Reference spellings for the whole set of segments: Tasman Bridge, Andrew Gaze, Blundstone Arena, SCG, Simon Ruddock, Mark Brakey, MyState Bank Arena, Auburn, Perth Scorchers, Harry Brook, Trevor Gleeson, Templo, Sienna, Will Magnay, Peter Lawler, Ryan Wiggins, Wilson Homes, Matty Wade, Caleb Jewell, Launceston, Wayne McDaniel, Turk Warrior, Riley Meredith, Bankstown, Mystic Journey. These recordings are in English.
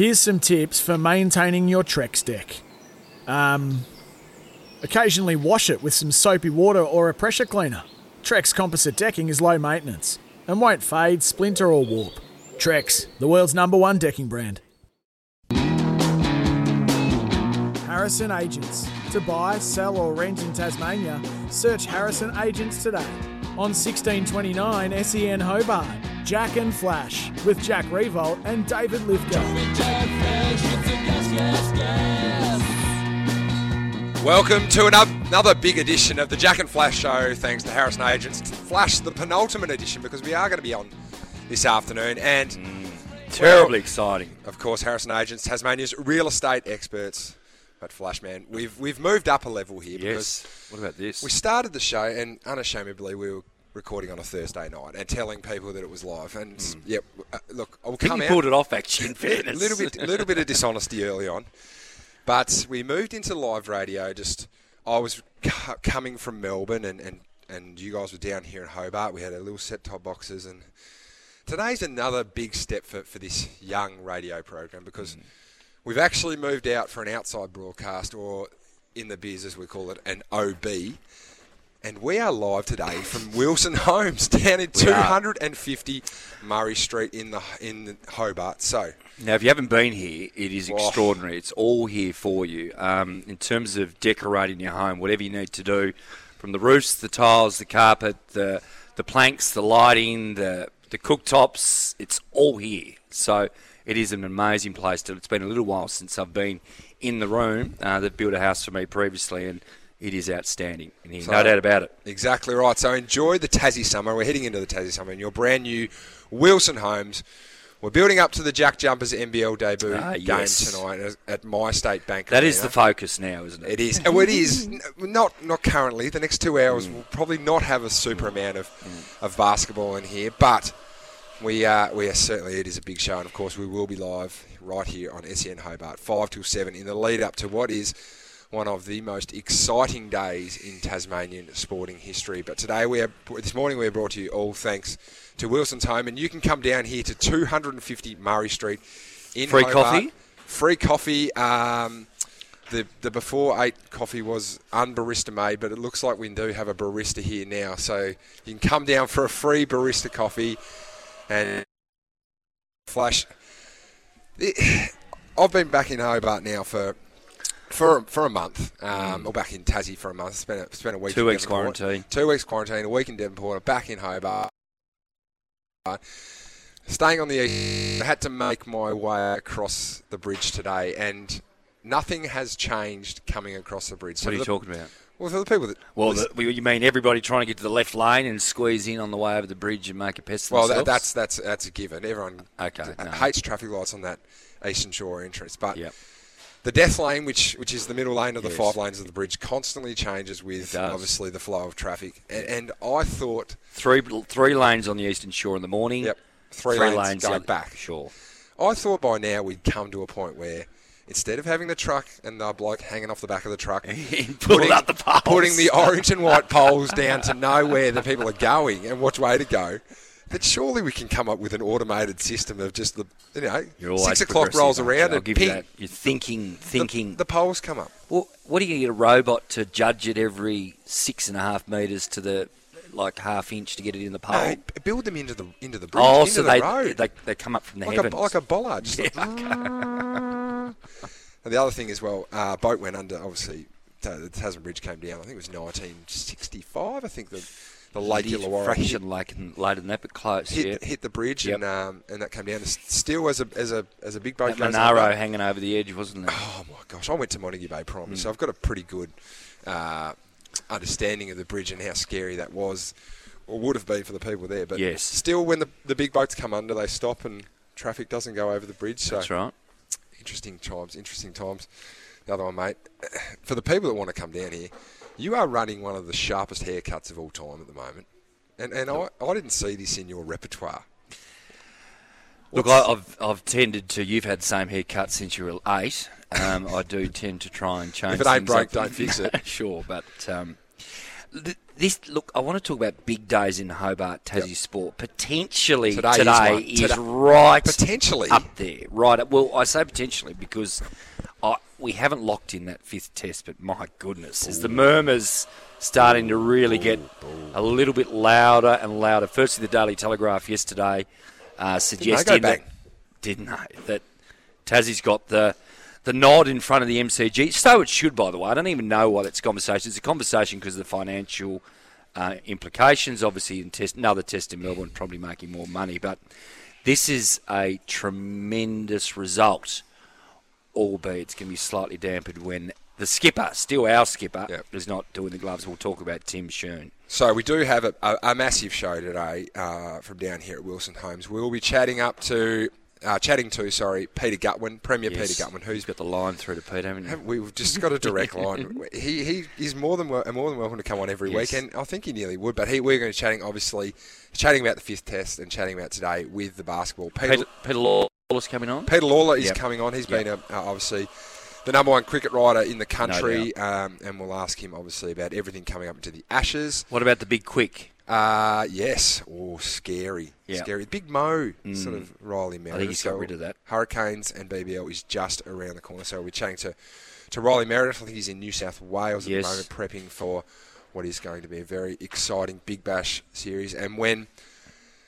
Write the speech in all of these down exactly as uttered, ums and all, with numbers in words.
Here's some tips for maintaining your Trex deck. Um, occasionally wash it with some soapy water or a pressure cleaner. Trex composite decking is low maintenance and won't fade, splinter or warp. Trex, the world's number one decking brand. Harrison Agents. To buy, sell or rent in Tasmania, search Harrison Agents today. On sixteen twenty-nine S E N Hobart, Jack and Flash with Jack Riewoldt and David Lithgow. Welcome to another big edition of the Jack and Flash show, thanks to Harrison Agents. Flash, the penultimate edition, because we are going to be on this afternoon. And mm, terribly well, exciting. Of course, Harrison Agents, Tasmania's real estate experts. But Flash, man, we've we've moved up a level here. Yes. Because what about this? We started the show, and unashamedly, we were recording on a Thursday night and telling people that it was live. And mm. yep, yeah, look, I'll come out. You pulled it off, actually. In fairness, a little bit, a little bit of dishonesty early on, but we moved into live radio. Just I was c- coming from Melbourne, and, and and you guys were down here in Hobart. We had our little set-top boxes, and today's another big step for for this young radio program because. Mm. We've actually moved out for an outside broadcast, or in the biz as we call it, an O B. And we are live today from Wilson Homes down in two hundred fifty Murray Street in the in Hobart. So now, if you haven't been here, it is extraordinary. It's all here for you. Um, in terms of decorating your home, whatever you need to do, from the roofs, the tiles, the carpet, the the planks, the lighting, the, the cooktops, it's all here. So... it is an amazing place. It's been a little while since I've been in the room uh, that built a house for me previously, and it is outstanding. And there's so, no doubt about it. Exactly right. So enjoy the Tassie summer. We're heading into the Tassie summer in your brand new Wilson Homes. We're building up to the Jack Jumpers N B L debut uh, game yes. tonight at MyState Bank Arena. That is the focus now, isn't it? It is. Oh, it is. Not not currently. The next two hours mm. will probably not have a super amount of, mm. of basketball in here, but... We are, we are certainly, it is a big show, and of course we will be live right here on S E N Hobart, five till seven, in the lead up to what is one of the most exciting days in Tasmanian sporting history. But today, we are this morning we are brought to you all thanks to Wilson's Home, and you can come down here to two hundred fifty Murray Street in Free Hobart. Coffee? Free coffee. Um, the, the before eight coffee was unbarista made, but it looks like we do have a barista here now, so you can come down for a free barista coffee. And Flash, I've been back in Hobart now for for for a month, um, or back in Tassie for a month. Spent a, spent a week. Two in weeks Devonport. quarantine. Two weeks quarantine. A week in Devonport. Back in Hobart. Staying on the east. I had to make my way across the bridge today, and nothing has changed coming across the bridge. So what are you the, talking about? Well, for the people that... Well, the, you mean everybody trying to get to the left lane and squeeze in on the way over the bridge and make a pest of themselves? Well, that, that's, that's, that's a given. Everyone okay, no. hates traffic lights on that Eastern Shore entrance. But yep. the death lane, which which is the middle lane of the yes. five lanes of the bridge, constantly changes with, obviously, the flow of traffic. And, and I thought... Three three lanes on the Eastern Shore in the morning. Yep. Three, three lanes, lanes going back. Sure. I thought by now we'd come to a point where... instead of having the truck and the bloke hanging off the back of the truck, putting, up the poles. putting the orange and white poles down to know where the people are going and which way to go, that surely we can come up with an automated system of just the, you know, six o'clock rolls around and ping. You You're thinking, thinking. The, the poles come up. Well, what are you going to get a robot to judge it every six and a half metres to the... like half inch to get it in the pole. No, build them into the into the bridge, oh, into so the they, road. They they come up from the like heavens, a, like a bollard. Yeah, like, okay. And the other thing as well, uh, boat went under. Obviously, the Tasman Bridge came down. I think it was nineteen sixty-five. I think the the Lake Illawarra fraction later than that, but close. Hit, yeah. hit the bridge yep. and um, and that came down. Still as a as a as a big boat. That Monaro hanging over the edge, wasn't it? Oh my gosh! I went to Montague Bay Primary, mm. so I've got a pretty good. Uh, understanding of the bridge and how scary that was or would have been for the people there. But yes. still, when the, the big boats come under, they stop and traffic doesn't go over the bridge. So that's right. Interesting times, interesting times. The other one, mate, for the people that want to come down here, you are running one of the sharpest haircuts of all time at the moment. And and yep. I, I didn't see this in your repertoire. What's... Look, I, I've I've tended to... You've had the same haircut since you were eight. Um, I do tend to try and change things. If it ain't broke, don't fix it. Sure, but um, th- this look, I want to talk about big days in Hobart, Tassie yep. sport. Potentially today, today is, is today. right potentially. up there. Right. Well, I say potentially because I, we haven't locked in that fifth test, but my goodness, is the murmurs starting to really get a little bit louder and louder. Firstly, the Daily Telegraph yesterday uh, suggested that, didn't they, that Tassie's got the the nod in front of the M C G. So it should, by the way. I don't even know why that's a conversation. It's a conversation because of the financial uh, implications. Obviously, in test, another test in Melbourne, probably making more money. But this is a tremendous result, albeit it's going to be slightly dampened when the skipper, still our skipper, yep. is not doing the gloves. We'll talk about Tim Shearn. So we do have a, a, a massive show today uh, from down here at Wilson Homes. We'll be chatting up to, uh, chatting to, sorry, Peter Gutwein, Premier yes. Peter Gutwein, who's got the line through to Peter, haven't you? We've just got a direct line. He he is more than more than welcome to come on every yes. weekend. I think he nearly would, but he we're going to be chatting, obviously, chatting about the fifth test and chatting about today with the basketball. Peter, Peter, Peter Lawler's coming on. Peter Lawler is yep. coming on. He's yep. been a, uh, obviously. the number one cricket writer in the country, no um, and we'll ask him, obviously, about everything coming up into the Ashes. What about the big quick? Uh, yes. Oh, scary. Yeah. Scary. Big Mo, mm. sort of Riley Meredith. I think he's got so rid of that. Hurricanes and B B L is just around the corner. So we're chatting to, to Riley Meredith. I think he's in New South Wales yes. at the moment, prepping for what is going to be a very exciting Big Bash series. And when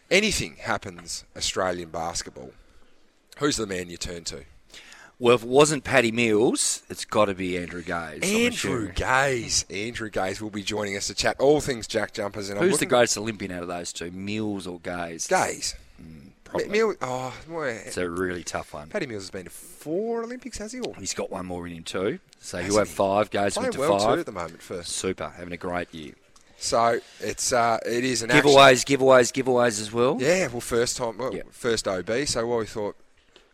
anything happens, Australian basketball, who's the man you turn to? Well, if it wasn't Patty Mills, it's got to be Andrew Gaze. Andrew Gaze. Andrew Gaze will be joining us to chat all things Jack Jumpers. And who's the greatest Olympian out of those two, Mills or Gaze? Gaze. Mm, probably. Mills, oh, it's a really tough one. Patty Mills has been to four Olympics, has he? Or? He's got one more in him too. So he'll have five. Gaze went to well five. Too at the moment for super, having a great year. So it's uh, it is an giveaways, action. giveaways, giveaways as well. Yeah, well, first time, well, yep. first O B. So what we thought.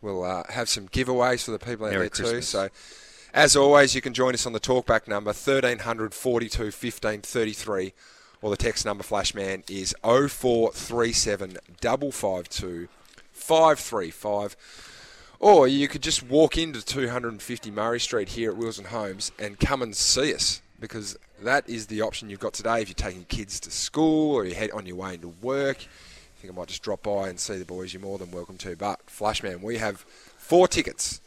We'll uh, have some giveaways for the people out Merry there Christmas. too. So, as always, you can join us on the talkback number thirteen hundred forty-two fifteen thirty-three, or the text number Flashman is oh four three seven five five two five three five. Or you could just walk into two fifty Murray Street here at Wilson Homes and come and see us, because that is the option you've got today. If you're taking kids to school or you're on your way into work, I think I might just drop by and see the boys. You're more than welcome to. But, Flashman, we have four tickets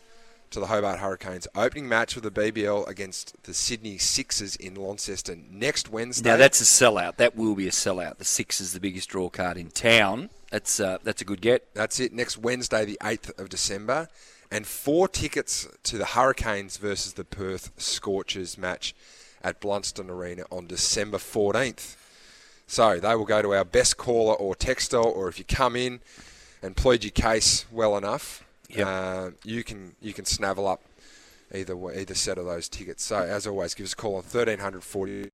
to the Hobart Hurricanes opening match with the B B L against the Sydney Sixers in Launceston next Wednesday. Now, that's a sellout. That will be a sellout. The Sixers, the biggest draw card in town. That's uh, that's a good get. That's it. Next Wednesday, the eighth of December. And four tickets to the Hurricanes versus the Perth Scorchers match at Blundstone Arena on December fourteenth. So they will go to our best caller or texter, or if you come in and plead your case well enough, yep. uh, you can you can snavel up either either set of those tickets. So as always, give us a call on thirteen hundred forty-two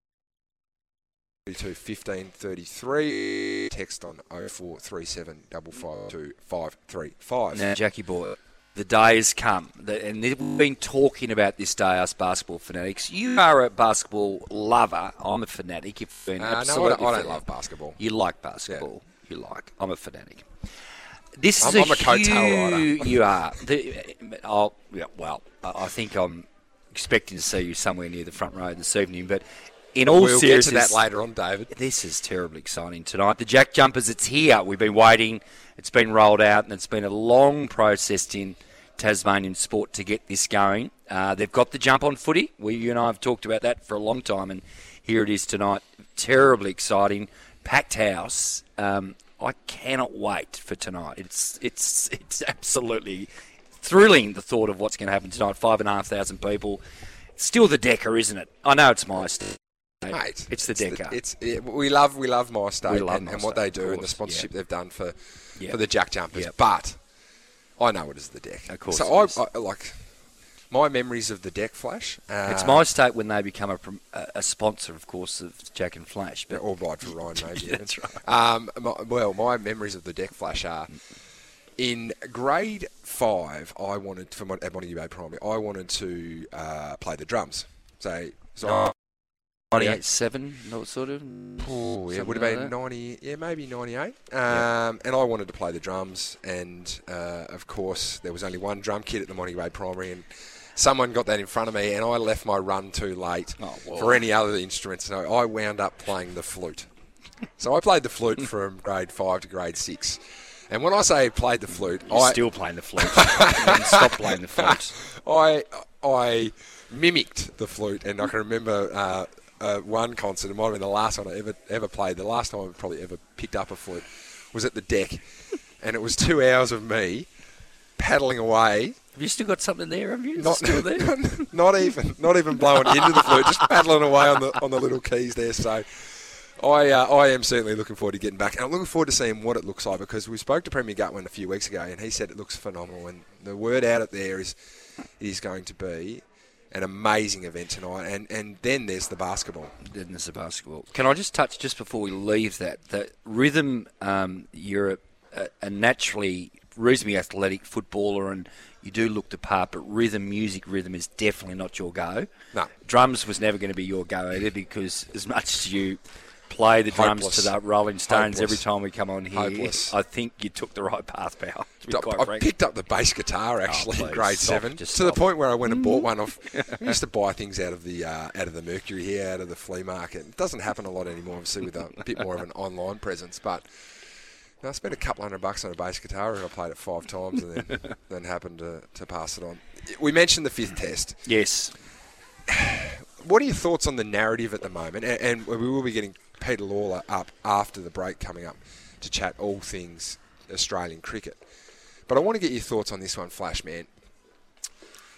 fifteen thirty-three, text on oh four three seven five five two five three five. Now, Jackie boy, the day has come, and we've been talking about this day, us basketball fanatics. You are a basketball lover. I'm a fanatic. You've been uh, absolutely. No, I don't, I don't love basketball. You like basketball. Yeah. You like. I'm a fanatic. This I'm, is I'm a, a coattail rider. You are. The, I'll, yeah, well, I think I'm expecting to see you somewhere near the front row this evening, but in all we'll seriousness, get to that later on, David. This is terribly exciting tonight. The Jack Jumpers, it's here. We've been waiting. It's been rolled out, and it's been a long process in Tasmanian sport to get this going. Uh, they've got the jump on footy. We, you and I have talked about that for a long time, and here it is tonight. Terribly exciting, packed house. Um, I cannot wait for tonight. It's it's it's absolutely thrilling, the thought of what's going to happen tonight. Five and a half thousand people. It's still the Decker, isn't it? I know it's my state. Mate, it's the it's Decker. The, it's it, we love we love my state love and, my and what state, they do and the sponsorship yeah. they've done for yeah. for the Jack Jumpers, yeah. but. I know it is the Deck. Of course. So I, I like my memories of the Deck Flash. Uh, it's my state when they become a, a sponsor, of course, of Jack and Flash. But all right for Ryan, maybe. That's right. Um, my, well, my memories of the Deck Flash are in grade five. I wanted for at Monty Bay Primary. I wanted to uh, play the drums. So. so oh. ninety-eight seven, not sort of. Oh, yeah, it would have been like ninety, yeah, maybe ninety-eight. Um, yeah. And I wanted to play the drums, and uh, of course, there was only one drum kit at the Monty Bay Primary, and someone got that in front of me, and I left my run too late oh, for any other instruments. So I wound up playing the flute. So I played the flute from grade five to grade six. And when I say played the flute... You're I still playing the flute. Stop playing the flute. I I mimicked the flute, and I can remember uh, uh, one concert, it might have been the last one I ever, ever played, the last time I probably ever picked up a flute, was at the deck. And it was two hours of me paddling away. Have you still got something there? Have you? Not, still there? Not, not even not even blowing into the flute, just paddling away on the on the little keys there. So I uh, I am certainly looking forward to getting back. And I'm looking forward to seeing what it looks like, because we spoke to Premier Gutwein a few weeks ago and he said it looks phenomenal. And the word out of there is it is going to be an amazing event tonight. And, and then there's the basketball. Then there's the basketball. Can I just touch, just before we leave that, that Rhythm um, Europe, a, a naturally reasonably athletic footballer, and you do look the part, but rhythm, music, rhythm is definitely not your go. No. Drums was never going to be your go either, because as much as you... play the drums Hopeless. to the Rolling Stones Hopeless. every time we come on here. Hopeless. I think you took the right path, pal. I frank. picked up the bass guitar actually oh, please, in grade stop, seven, to stop. the point where I went and bought one off. I used to buy things out of the uh, out of the Mercury here, out of the flea market. It doesn't happen a lot anymore, obviously, with a bit more of an online presence. But you know, I spent a couple hundred bucks on a bass guitar and I played it five times, and then then happened to to pass it on. We mentioned the fifth test. Yes. What are your thoughts on the narrative at the moment? And, and we will be getting Peter Lawler up after the break coming up to chat all things Australian cricket. But I want to get your thoughts on this one, Flash, man.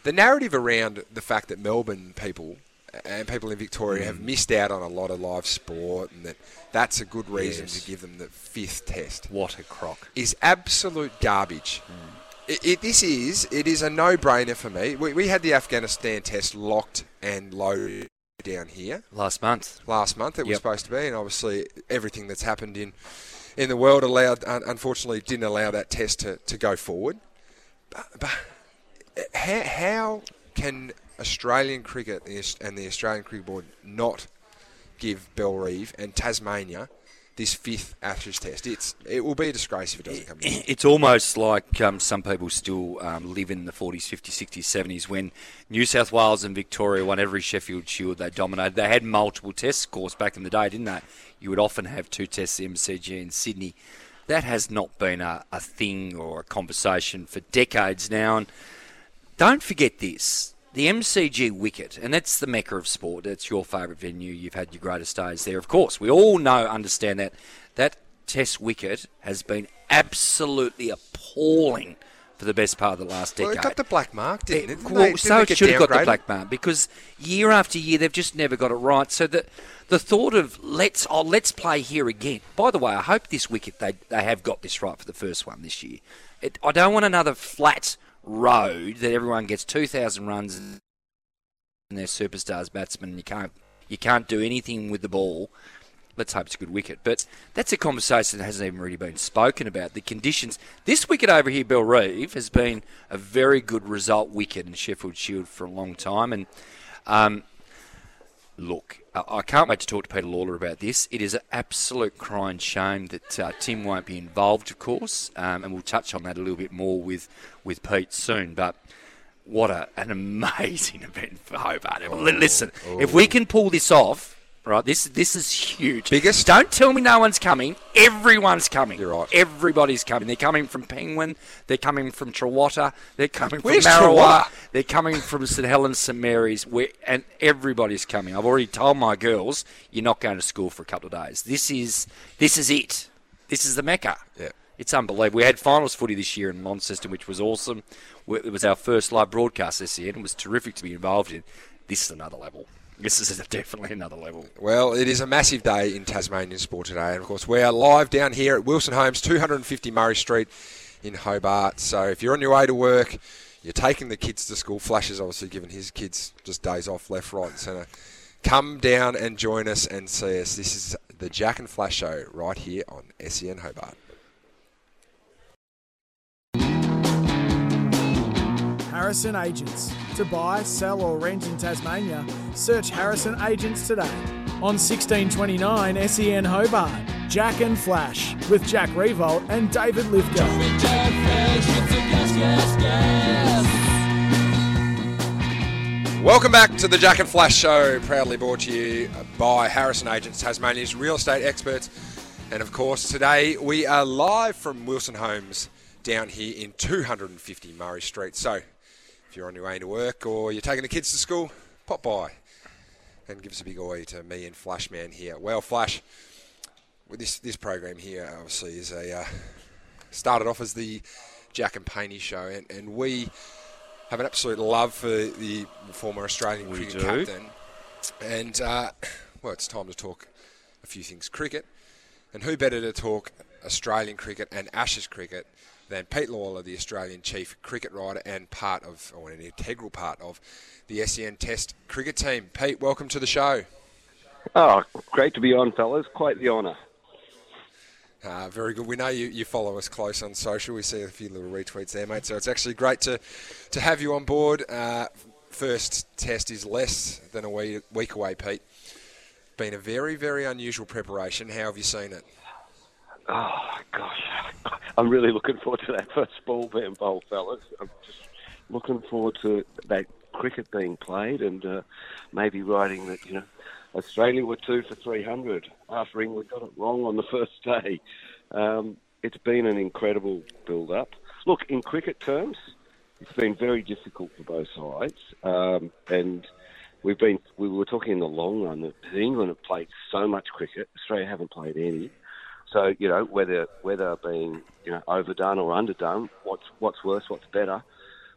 The narrative around the fact that Melbourne people and people in Victoria mm. have missed out on a lot of live sport, and that that's a good reason yes. to give them the fifth test. What a crock. Is absolute garbage. Mm. It, it, this is, it is a no-brainer for me. We, we had the Afghanistan test locked and loaded down here last month last month it yep. was supposed to be, and obviously everything that's happened in in the world allowed un- unfortunately didn't allow that test to, to go forward, but, but how, how can Australian cricket and the Australian Cricket Board not give Bellerive and Tasmania this fifth Ashes test? It's it will be a disgrace if it doesn't come in. It's almost like um, some people still um, live in the forties, fifties, sixties, seventies when New South Wales and Victoria won every Sheffield Shield. They dominated. They had multiple tests, of course, back in the day, didn't they? You would often have two tests, M C G and Sydney. That has not been a, a thing or a conversation for decades now. And don't forget this. The M C G wicket, and that's the mecca of sport. That's your favourite venue. You've had your greatest days there, of course. We all know, understand that. That test wicket has been absolutely appalling for the best part of the last decade. Well, it got the black mark, didn't it? Didn't well, they, didn't so it should have got the black mark, because year after year they've just never got it right. So the, the thought of, let's oh, let's play here again. By the way, I hope this wicket, they, they have got this right for the first one this year. It, I don't want another flat road that everyone gets two thousand runs and they're superstars batsmen and you can't, you can't do anything with the ball. Let's hope it's a good wicket. But that's a conversation that hasn't even really been spoken about. The conditions. This wicket over here, Bellerive, has been a very good result wicket in Sheffield Shield for a long time. And um, look, I can't wait to talk to Peter Lawler about this. It is an absolute crying shame that uh, Tim won't be involved, of course, um, and we'll touch on that a little bit more with, with Pete soon. But what a, an amazing event for Hobart. Oh, Listen, oh. if we can pull this off, right, this this is huge. Biggest? Don't tell me no one's coming. Everyone's coming. You're right. Everybody's coming. They're coming from Penguin. They're coming from Trawatta. They're coming Where's from Marooa. They're coming from St Helens, St Mary's. Where, and everybody's coming. I've already told my girls, you're not going to school for a couple of days. This is this is it. This is the mecca. Yeah. It's unbelievable. We had finals footy this year in Launceston, which was awesome. It was our first live broadcast this year, and it was terrific to be involved in. This is another level. This is definitely another level. Well, it is a massive day in Tasmanian sport today. And, of course, we are live down here at Wilson Homes, two fifty Murray Street in Hobart. So if you're on your way to work, you're taking the kids to school. Flash has obviously given his kids just days off left, right and centre. Come down and join us and see us. This is the Jack and Flash Show right here on S E N Hobart. Harrison Agents. To buy, sell or rent in Tasmania, search Harrison Agents today. On sixteen twenty-nine S E N Hobart, Jack and Flash with Jack Riewoldt and David Lithgow. Welcome back to the Jack and Flash Show, proudly brought to you by Harrison Agents, Tasmania's real estate experts. And of course, today we are live from Wilson Homes down here in two hundred fifty Murray Street. So if you're on your way to work or you're taking the kids to school, pop by and give us a big oi to me and Flashman here. Well, Flash, with this this program here obviously is a uh, started off as the Jack and Paine Show, and, and we have an absolute love for the former Australian we cricket do. captain. And, uh, well, it's time to talk a few things cricket. And who better to talk Australian cricket and Ashes cricket than Pete Lawler, the Australian chief cricket writer and part of, or an integral part of, the S E N Test cricket team. Pete, welcome to the show. Oh, great to be on, fellas. Quite the honour. Uh, very good. We know you, you follow us close on social. We see a few little retweets there, mate. So it's actually great to to have you on board. Uh, first test is less than a week, week away, Pete. Been a very, very unusual preparation. How have you seen it? Oh, gosh. I'm really looking forward to that first ball being bowled, fellas. I'm just looking forward to that cricket being played and uh, maybe writing that, you know, Australia were two for three hundred after England got it wrong on the first day. Um, it's been an incredible build-up. Look, in cricket terms, it's been very difficult for both sides. Um, and we've been, we were talking in the long run that England have played so much cricket. Australia haven't played any. So, you know, whether whether being you know overdone or underdone, what's what's worse, what's better,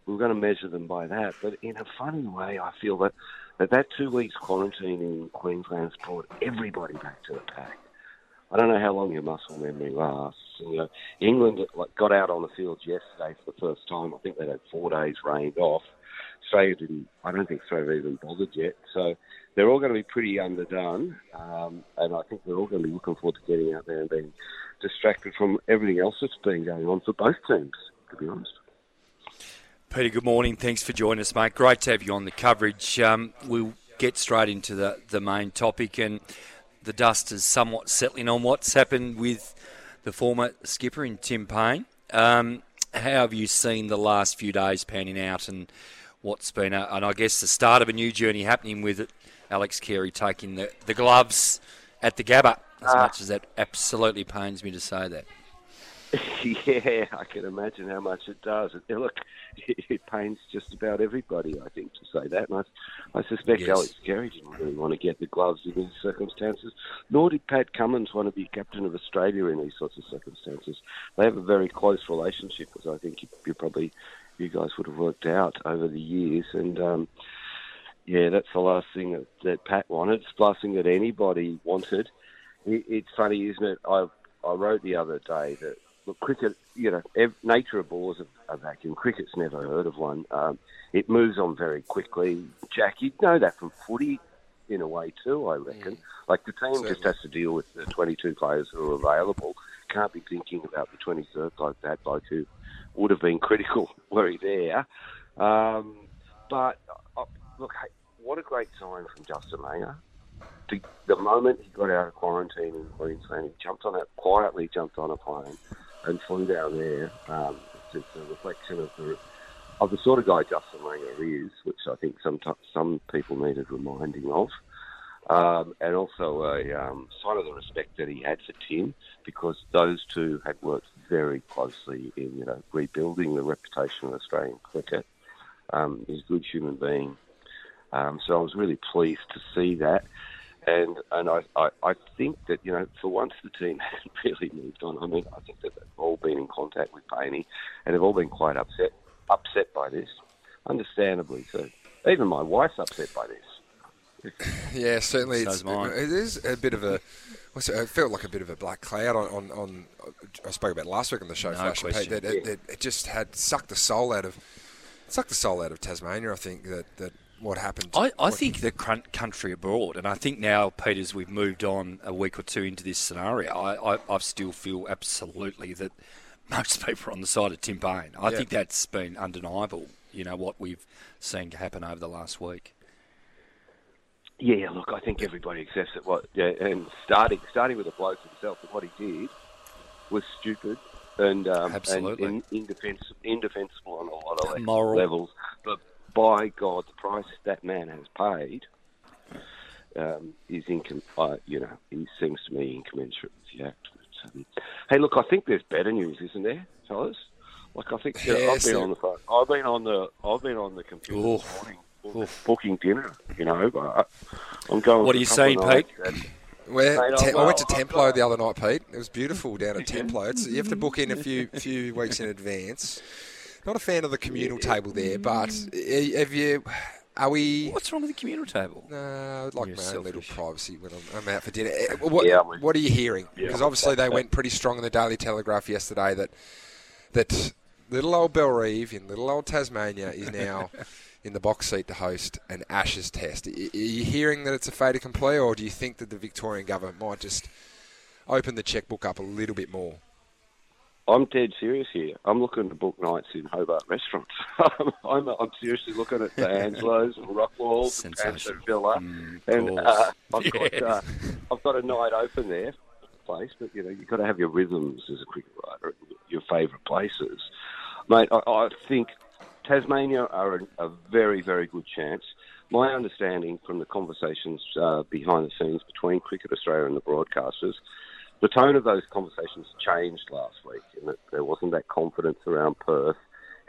we're going to measure them by that. But in a funny way, I feel that That that two weeks quarantine in Queensland's brought everybody back to the pack. I don't know how long your muscle memory lasts. You know, England got out on the field yesterday for the first time. I think they had four days rained off. Australia didn't. I don't think Australia even bothered yet. So they're all going to be pretty underdone, um, and I think they're all going to be looking forward to getting out there and being distracted from everything else that's been going on for both teams, to be honest. Peter, good morning. Thanks for joining us, mate. Great to have you on the coverage. Um, we'll get straight into the, the main topic, and the dust is somewhat settling on what's happened with the former skipper in Tim Paine. Um, how have you seen the last few days panning out, and what's been, a, and I guess the start of a new journey happening with it, Alex Carey taking the, the gloves at the Gabba, as uh, much as that absolutely pains me to say that. Yeah, I can imagine how much it does. It, look, it pains just about everybody, I think, to say that. And I, I suspect yes. Alex Carey didn't really want to get the gloves in these circumstances, nor did Pat Cummins want to be captain of Australia in these sorts of circumstances. They have a very close relationship, as I think you, you probably, you guys would have worked out over the years. And, um, yeah, that's the last thing that, that Pat wanted. It's the last thing that anybody wanted. It, it's funny, isn't it? I, I wrote the other day that, look, cricket, you know, ev- nature of ball is a, a vacuum. Cricket's never heard of one. Um, it moves on very quickly. Jack, you'd know that from footy in a way too, I reckon. Mm. Like, the team Certainly. just has to deal with the twenty-two players who are available. Can't be thinking about the twenty-third like that, bloke who would have been critical were he there. Um, but, uh, look, hey, what a great sign from Justin Langer. The, the moment he got out of quarantine in Queensland, he jumped on it, quietly jumped on a plane and flew down there. Um, it's a reflection of the of the sort of guy Justin Langer is, which I think some some people needed reminding of, um, and also a um, sign of the respect that he had for Tim, because those two had worked very closely in you know rebuilding the reputation of Australian cricket. Um, he's a good human being, um, so I was really pleased to see that. And and I, I, I think that, you know, for once the team hasn't really moved on. I mean, I think that they've all been in contact with Paine and they've all been quite upset upset by this, understandably. So even my wife's upset by this. Yeah, certainly. So it's, it is a bit of a... What's it, it felt like a bit of a black cloud on... on, on I spoke about last week on the show, no Flash and Pete, that it, yeah. it, it just had sucked the soul out of... Sucked the soul out of Tasmania, I think, that... that What happened? I, I what think the country abroad, and I think now, Pete, as we've moved on a week or two into this scenario, I, I, I still feel absolutely that most people are on the side of Tim Paine. I yeah. think that's been undeniable, you know, what we've seen happen over the last week. Yeah, look, I think everybody accepts it. What, yeah, and starting starting with the bloke himself, that what he did was stupid and, um, Absolutely. and, and indefensible, indefensible on a lot of levels. But by God, the price that man has paid um, is incom- uh, you know, he seems to me incommensurate with the act. But, um, hey, look, I think there's better news, isn't there, fellas? Like I think you know, yes, I've been on the phone. I've been on the I've been on the computer Oof. this morning. Oof. Booking dinner, you know. But I'm going. What are you saying, Pete? Where, Mate, te- well, I went to Templo got... the other night, Pete. It was beautiful down at Templo. It's, you have to book in a few few weeks in advance. Not a fan of the communal yeah. table there, but have you? Are we? What's wrong with the communal table? No, uh, I'd like You're my selfish. own little privacy when I'm, I'm out for dinner. What, yeah, what are you hearing? Because yeah, obviously they that. went pretty strong in the Daily Telegraph yesterday that that little old Bellerive in little old Tasmania is now in the box seat to host an Ashes test. Are you hearing that it's a fait accompli, or do you think that the Victorian government might just open the chequebook up a little bit more? I'm dead serious here. I'm looking to book nights in Hobart restaurants. I'm, I'm, I'm seriously looking at the Angelo's and Rockwall's and Aston Villa. Mm, and uh, I've, yes. got, uh, I've got a night open there, place, but you know, you've got to have your rhythms as a cricket writer, your favourite places. Mate, I, I think Tasmania are a, a very, very good chance. My understanding from the conversations uh, behind the scenes between Cricket Australia and the broadcasters, the tone of those conversations changed last week, and that there wasn't that confidence around Perth.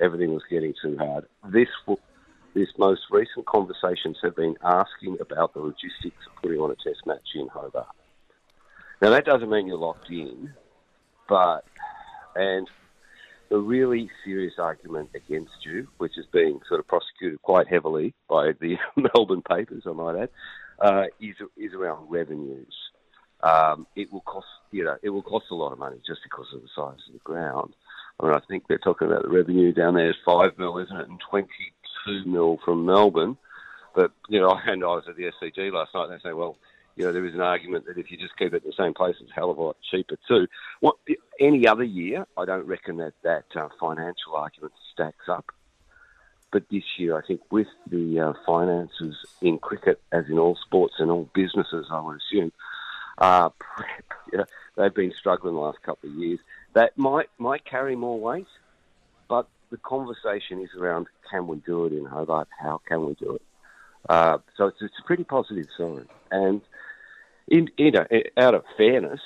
Everything was getting too hard. This this most recent conversations have been asking about the logistics of putting on a test match in Hobart. Now, that doesn't mean you're locked in, but... and the really serious argument against you, which is being sort of prosecuted quite heavily by the Melbourne papers, I might add, uh, is is around revenues. Um, it will cost, you know, it will cost a lot of money just because of the size of the ground. I mean, I think they're talking about the revenue down there is five mil, isn't it, and twenty-two mil from Melbourne. But you know, and I was at the S C G last night, and they say, well, you know, there is an argument that if you just keep it in the same place, it's a hell of a lot cheaper too. What, any other year, I don't reckon that that uh, financial argument stacks up. But this year, I think with the uh, finances in cricket, as in all sports and all businesses, I would assume, uh, you know, they've been struggling the last couple of years. That might might carry more weight, but the conversation is around, can we do it in Hobart? How can we do it? Uh, so it's, it's a pretty positive sign. And in, you know, out of fairness,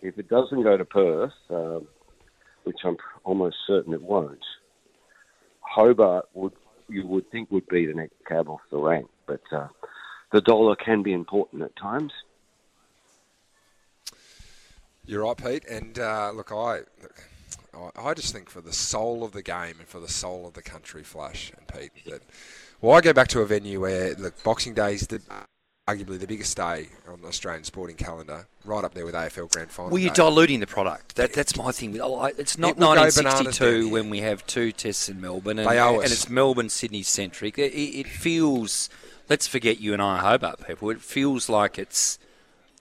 if it doesn't go to Perth, um, which I'm almost certain it won't, Hobart would you would think would be the next cab off the rank. But uh, the dollar can be important at times. You're right, Pete. And uh, look, I I just think for the soul of the game and for the soul of the country, Flash and Pete, that well, I go back to a venue where look, Boxing Day is the arguably the biggest day on the Australian sporting calendar, right up there with A F L Grand Final. Well, you're day. diluting the product. That, that's my thing. It's not it nineteen sixty-two down, when yeah. we have two tests in Melbourne, and, and it's Melbourne-Sydney-centric. It, it feels, let's forget you and I are Hobart people, it feels like it's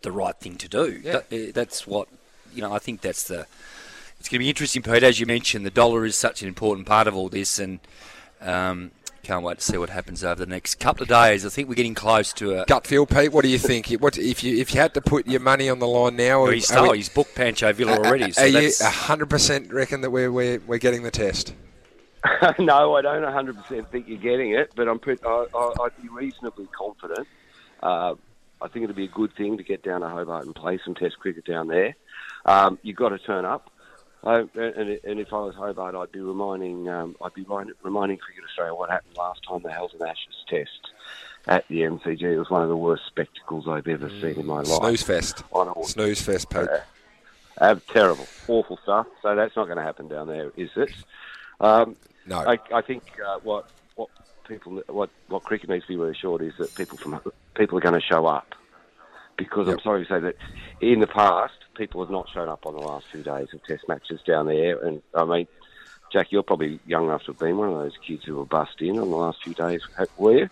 the right thing to do. Yeah. That, that's what, you know, I think that's the... It's going to be interesting, Pete, as you mentioned, the dollar is such an important part of all this, and... Um, can't wait to see what happens over the next couple of days. I think we're getting close to a... Gut feel, Pete, what do you think? What If you if you had to put your money on the line now... Well, he's, we, he's booked Pancho Villa already. Are, so are that's... you one hundred percent reckon that we're, we're, we're getting the test? No, I don't one hundred percent think you're getting it, but I'm pretty, I, I, I'd be reasonably confident. Uh, I think it'd be a good thing to get down to Hobart and play some test cricket down there. Um, you've got to turn up. I, and, and if I was Hobart, I'd be reminding um, I'd be reminding Cricket Australia what happened last time they held an Ashes test at the M C G. It was one of the worst spectacles I've ever mm. seen in my life. Snooze fest. Snooze fest, Pete. Uh, uh, terrible, awful stuff. So that's not going to happen down there, is it? Um, no. I, I think uh, what what people what, what cricket needs to be reassured is that people from people are going to show up. Because yep. I'm sorry to say that in the past, people have not shown up on the last few days of test matches down there. And, I mean, Jack, you're probably young enough to have been one of those kids who were bussed in on the last few days, were you?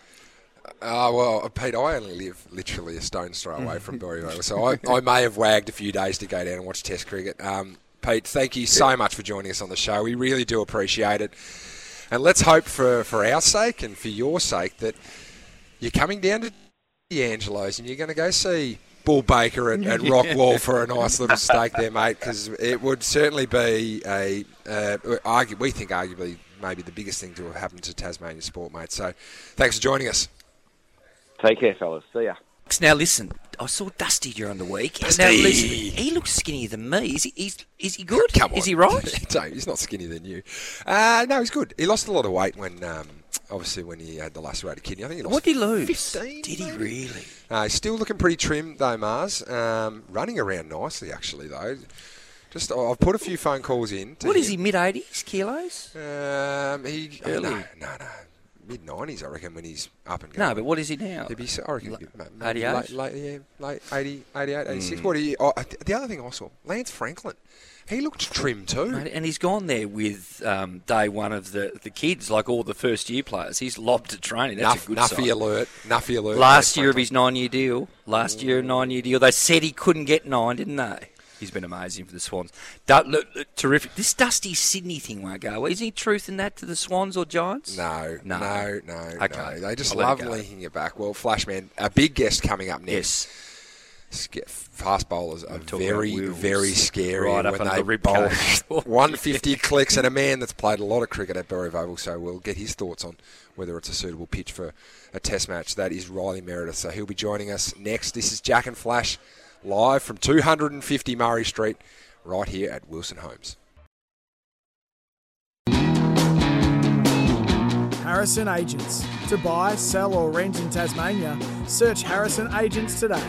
Uh, well, Pete, I only live literally a stone's throw away from Bellerive, so I, I may have wagged a few days to go down and watch test cricket. Um, Pete, thank you so yeah. much for joining us on the show. We really do appreciate it. And let's hope for, for our sake and for your sake that you're coming down to... the Angelos, and you're going to go see Bull Baker at, at Rockwall for a nice little steak there, mate, because it would certainly be a, uh, argue, we think arguably maybe the biggest thing to have happened to Tasmanian sport, mate. So thanks for joining us. Take care, fellas. See ya. Now listen, I saw Dusty during the week. Dusty. Now listen, he looks skinnier than me. Is he? Is, is he good? Come on. Is he right? No, he's not skinnier than you. Uh, no, he's good. He lost a lot of weight when, um, obviously, when he had the lacerated kidney. I think he lost. What did he lose? Fifteen. Did he really? Uh, he's still looking pretty trim though, Mars. Um, running around nicely, actually, though. Just, I've put a few phone calls in. To what him. Is he? Mid eighties kilos? Um, he early. Oh, no, no. no. mid nineties, I reckon, when he's up and going. No, but what is he now? He'd be, I reckon, L- maybe late, late, yeah, late eighty, eighty-eight, eighty-six. Mm. What are you, oh, the other thing I saw, Lance Franklin. He looked trim too. Mate, and he's gone there with um, day one of the, the kids, like all the first-year players. He's lobbed to training. That's Nuff, a good Nuffy sign. alert. Nuffy alert. Last Lance year Franklin. of his nine-year deal. Last Ooh. year nine-year deal. They said he couldn't get nine, didn't they? He's been amazing for the Swans. Du- look, look, terrific. This Dusty Sydney thing won't go away. Is he truth in that to the Swans or Giants? No, no, no, no. Okay. No. They just I'll love it linking it back. Well, Flashman, a big guest coming up next. Yes. Fast bowlers are very, very scary right when they the bowl one hundred fifty clicks, and a man that's played a lot of cricket at Bellerive Oval, so we'll get his thoughts on whether it's a suitable pitch for a test match. That is Riley Meredith, so he'll be joining us next. This is Jack and Flash, live from two hundred fifty Murray Street, right here at Wilson Homes. Harrison Agents. To buy, sell or rent in Tasmania, search Harrison Agents today.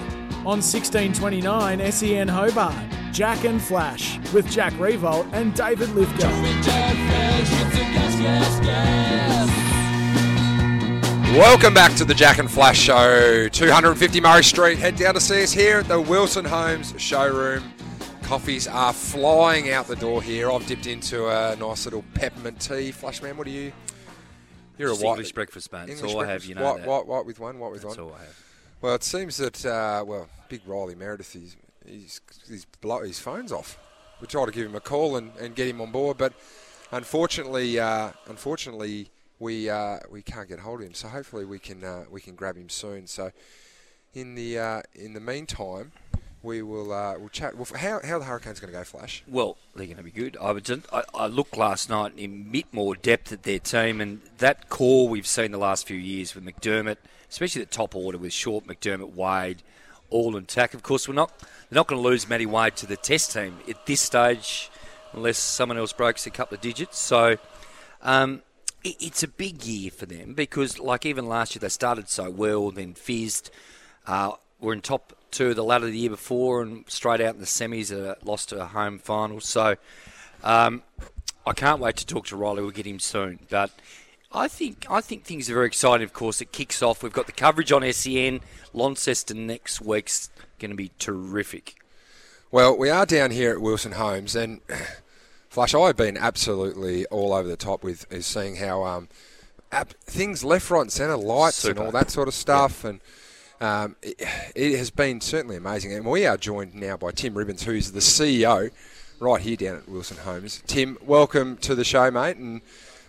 On sixteen twenty-nine S E N Hobart, Jack and Flash, with Jack Riewoldt and David Lithgow. Welcome back to the Jack and Flash Show, two hundred fifty Murray Street. Head down to see us here at the Wilson Homes showroom. Coffees are flying out the door here. I've dipped into a nice little peppermint tea. Flashman, what are you? You're Just a white English breakfast, man. That's all breakfast. I have, you know. White, white, white with one, white with That's one. That's all I have. Well, it seems that uh, well, big Riley Meredith, he's, he's, he's blow his phone's off. We tried to give him a call and, and get him on board, but unfortunately, uh, unfortunately. We uh, we can't get hold of him, so hopefully we can uh, we can grab him soon. So in the uh, in the meantime, we will uh, we'll chat. Well, how how are the Hurricanes going to go, Flash? Well, they're going to be good. I, was, I I looked last night in a bit more depth at their team, and that core we've seen the last few years with McDermott, especially the top order with Short, McDermott, Wade, all intact. Of course, we're not they're not going to lose Matty Wade to the Test team at this stage, unless someone else breaks a couple of digits. So. Um, It's a big year for them because, like, even last year they started so well, then fizzed. Uh, were in top two of the ladder the year before and straight out in the semis, uh, lost to a home final. So um, I can't wait to talk to Riley. We'll get him soon. But I think I think things are very exciting, of course. It kicks off. We've got the coverage on S E N. Launceston next week's going to be terrific. Well, we are down here at Wilson Homes and... Flash, I've been absolutely all over the top with is seeing how um, ab- things left, right and centre, lights Super. and all that sort of stuff. Yeah. And um, it, it has been certainly amazing. And we are joined now by Tim Ribbons, who's the C E O right here down at Wilson Homes. Tim, welcome to the show, mate, and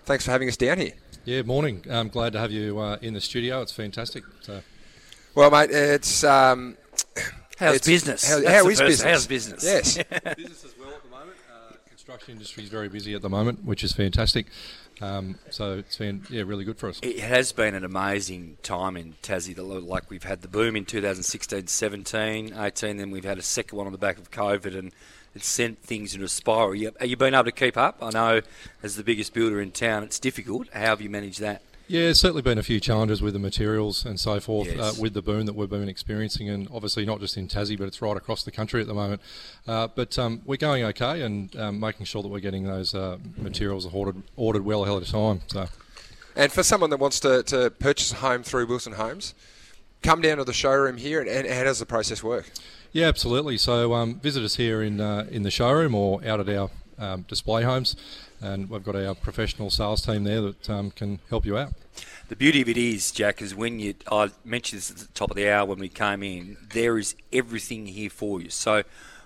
thanks for having us down here. Yeah, morning. I'm glad to have you uh, in the studio. It's fantastic. So. Well, mate, it's... Um, how's it's, business? How, how is business? How's business? Yes. Business as well at the moment. Construction industry is very busy at the moment, which is fantastic. Um, so it's been yeah really good for us. It has been an amazing time in Tassie. The, like we've had the boom in two thousand sixteen, seventeen, eighteen, then we've had a second one on the back of COVID, and it's sent things into a spiral. You, have you been able to keep up? I know as the biggest builder in town, it's difficult. How have you managed that? Yeah, it's certainly been a few challenges with the materials and so forth yes. uh, with the boom that we've been experiencing, and obviously not just in Tassie, but it's right across the country at the moment. Uh, but um, we're going okay and um, making sure that we're getting those uh, materials ordered, ordered well ahead of time. So. And for someone that wants to, to purchase a home through Wilson Homes, come down to the showroom here, and, and how does the process work? Yeah, absolutely. So um, visit us here in, uh, in the showroom or out at our um, display homes. And we've got our professional sales team there that um, can help you out. The beauty of it is, Jack, is when you... I mentioned this at the top of the hour when we came in. There is everything here for you. So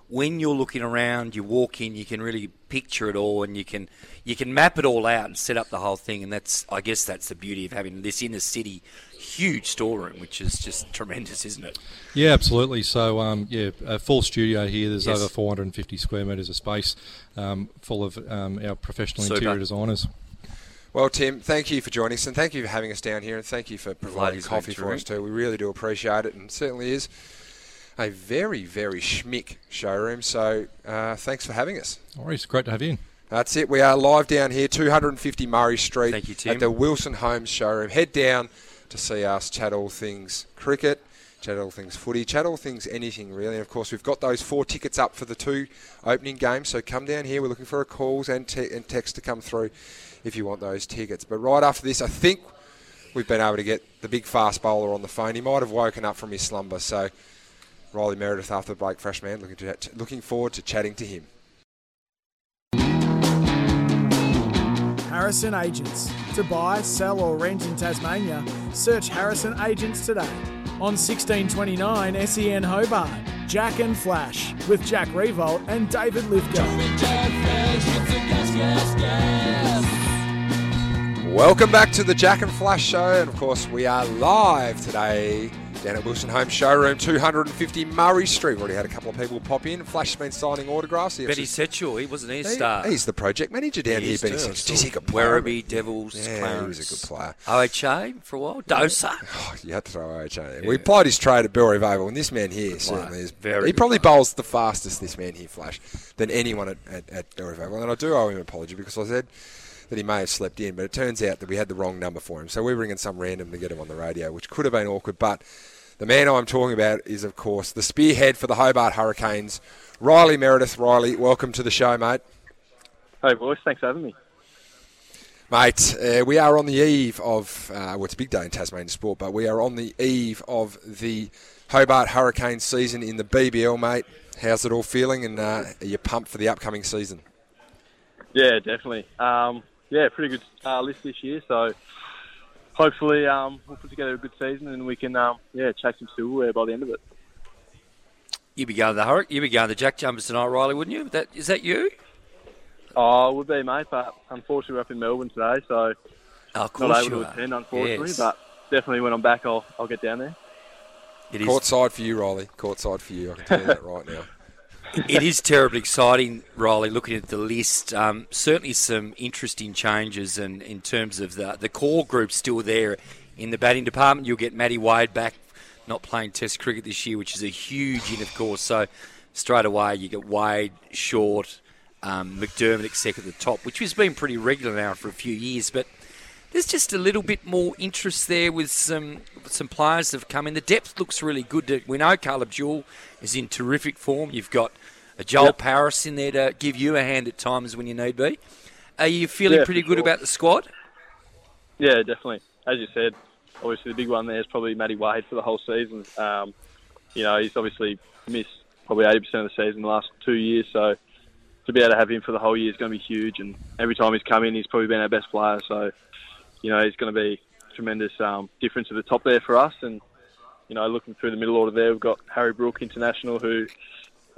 when you're looking around, you walk in, you can really picture it all, and you can you can map it all out and set up the whole thing. And that's, I guess, that's the beauty of having this inner city huge storeroom, which is just tremendous, isn't it? Yeah, absolutely. So, um, yeah, a full studio here. There's yes. over four hundred fifty square metres of space um, full of um, our professional Super. interior designers. Well, Tim, thank you for joining us, and thank you for having us down here, and thank you for providing Ladies coffee for us too. We really do appreciate it, and it certainly is a very, very schmick showroom, so uh, thanks for having us. No worries, great to have you in. That's it. We are live down here, two hundred fifty Murray Street. Thank you, Tim. At the Wilson Homes showroom. Head down to see us, chat all things cricket, chat all things footy, chat all things anything really. And of course, we've got those four tickets up for the two opening games, so come down here. We're looking for calls and, te- and text to come through if you want those tickets. But right after this, I think we've been able to get the big fast bowler on the phone. He might have woken up from his slumber, so Riley Meredith after the break, fresh man, looking, to, looking forward to chatting to him. Harrison Agents. To buy, sell or rent in Tasmania, search Harrison Agents today. On sixteen twenty-nine S E N Hobart, Jack and Flash with Jack Riewoldt and David Lithgow. Welcome back to the Jack and Flash show, and of course we are live today down at Wilson Homes showroom, two hundred fifty Murray Street. We've already had a couple of people pop in. Flash's been signing autographs. He Benny Setchell, he wasn't his he, star. He's the project manager down he here, Benny Setchell. He's a good player. Werribee, Devils, yeah, Clarence. He was a good player. O H A for a while. Dosa. Oh, you had to throw O H A in. Yeah. We applied his trade at Bellerive Oval, and this man here certainly is. Very he probably player. bowls the fastest, this man here, Flash, than anyone at, at, at Bellerive Oval. And I do owe him an apology because I said that he may have slept in, but it turns out that we had the wrong number for him. So we were ringing some random to get him on the radio, which could have been awkward, but the man I'm talking about is, of course, the spearhead for the Hobart Hurricanes, Riley Meredith. Riley, welcome to the show, mate. Hey, boys. Thanks for having me. Mate, uh, we are on the eve of, uh, well, it's a big day in Tasmanian sport, but we are on the eve of the Hobart Hurricanes season in the B B L, mate. How's it all feeling, and uh, are you pumped for the upcoming season? Yeah, definitely. Um, yeah, pretty good uh, list this year, so hopefully um, we'll put together a good season and we can um, yeah, chase some silverware by the end of it. You'd be going to the Hurric- you'd be going to the Jack Jumpers tonight, Riley, wouldn't you? That, is that you? Oh, I would be, mate, but unfortunately we're up in Melbourne today, so oh, of course not able you to are. attend, unfortunately, yes. But definitely when I'm back, I'll I'll get down there. It Courtside is. for you, Riley. Courtside for you. I can tell you that right now. It is terribly exciting, Riley, looking at the list. Um, certainly some interesting changes in, in terms of the, the core group still there in the batting department. You'll get Matty Wade back, not playing Test cricket this year, which is a huge in, of course. So straight away you get Wade, Short, um, McDermott, et cetera at the top, which has been pretty regular now for a few years. But there's just a little bit more interest there with some some players that have come in. The depth looks really good. We know Caleb Jewell is in terrific form. You've got a Joel yep. Paris in there to give you a hand at times when you need be. Are you feeling yeah, pretty good sure. about the squad? Yeah, definitely. As you said, obviously the big one there is probably Matty Wade for the whole season. Um, you know, he's obviously missed probably eighty percent of the season the last two years, so to be able to have him for the whole year is going to be huge. And every time he's come in, he's probably been our best player, so you know, it's going to be a tremendous um, difference at the top there for us. And, you know, looking through the middle order there, we've got Harry Brook, international, who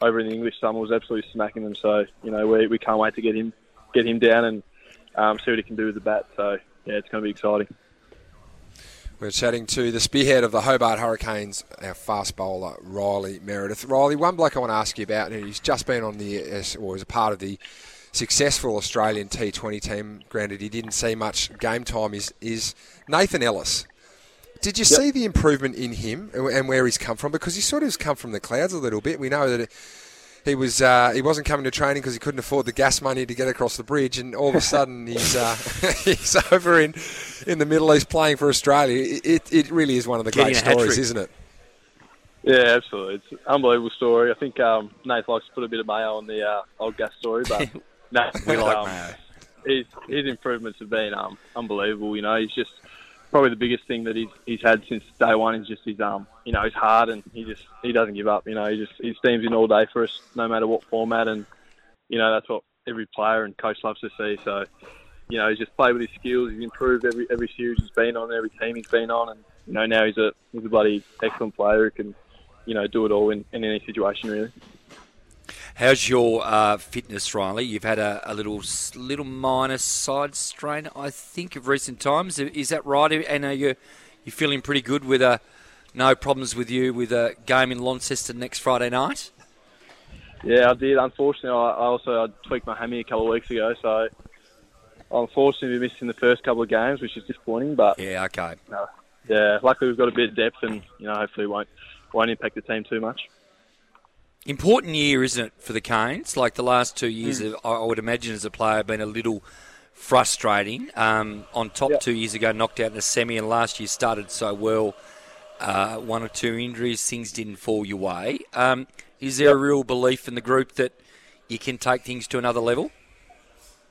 over in the English summer was absolutely smacking them. So, you know, we we can't wait to get him get him down and um, see what he can do with the bat. So, yeah, it's going to be exciting. We're chatting to the spearhead of the Hobart Hurricanes, our fast bowler, Riley Meredith. Riley, one bloke I want to ask you about, and he's just been on the, or was a part of the successful Australian T twenty team, granted he didn't see much game time, is, is Nathan Ellis. Did you yep. see the improvement in him and where he's come from? Because he sort of has come from the clouds a little bit. We know that he, was, uh, he wasn't coming to training because he couldn't afford the gas money to get across the bridge, and all of a sudden he's uh, he's over in, in the Middle East playing for Australia. It, it really is one of the Getting great stories, isn't it? Yeah, absolutely. It's an unbelievable story. I think um, Nate likes to put a bit of mayo on the uh, old gas story, but No, we like um, Mayo. His, his improvements have been um, unbelievable. You know, he's just probably the biggest thing that he's he's had since day one is just his um, you know, his heart, and he just he doesn't give up. You know, he just he steams in all day for us, no matter what format, and you know that's what every player and coach loves to see. So, you know, he's just played with his skills. He's improved every every series he's been on, every team he's been on, and you know now he's a he's a bloody excellent player who can, you know, do it all in, in any situation really. How's your uh, fitness, Riley? You've had a, a little little minor side strain, I think, of recent times. Is that right? And are you you feeling pretty good with a no problems with you with a game in Launceston next Friday night? Yeah, I did. Unfortunately, I, I also I tweaked my hammy a couple of weeks ago, so I unfortunately we missed in the first couple of games, which is disappointing. But yeah, okay. Uh, yeah, luckily we've got a bit of depth, and you know, hopefully it won't won't impact the team too much. Important year, isn't it, for the Canes? Like the last two years, mm. I would imagine as a player, been a little frustrating. Um, on top, yep. two years ago, knocked out in the semi, and last year started so well. Uh, one or two injuries, things didn't fall your way. Um, is there yep. a real belief in the group that you can take things to another level?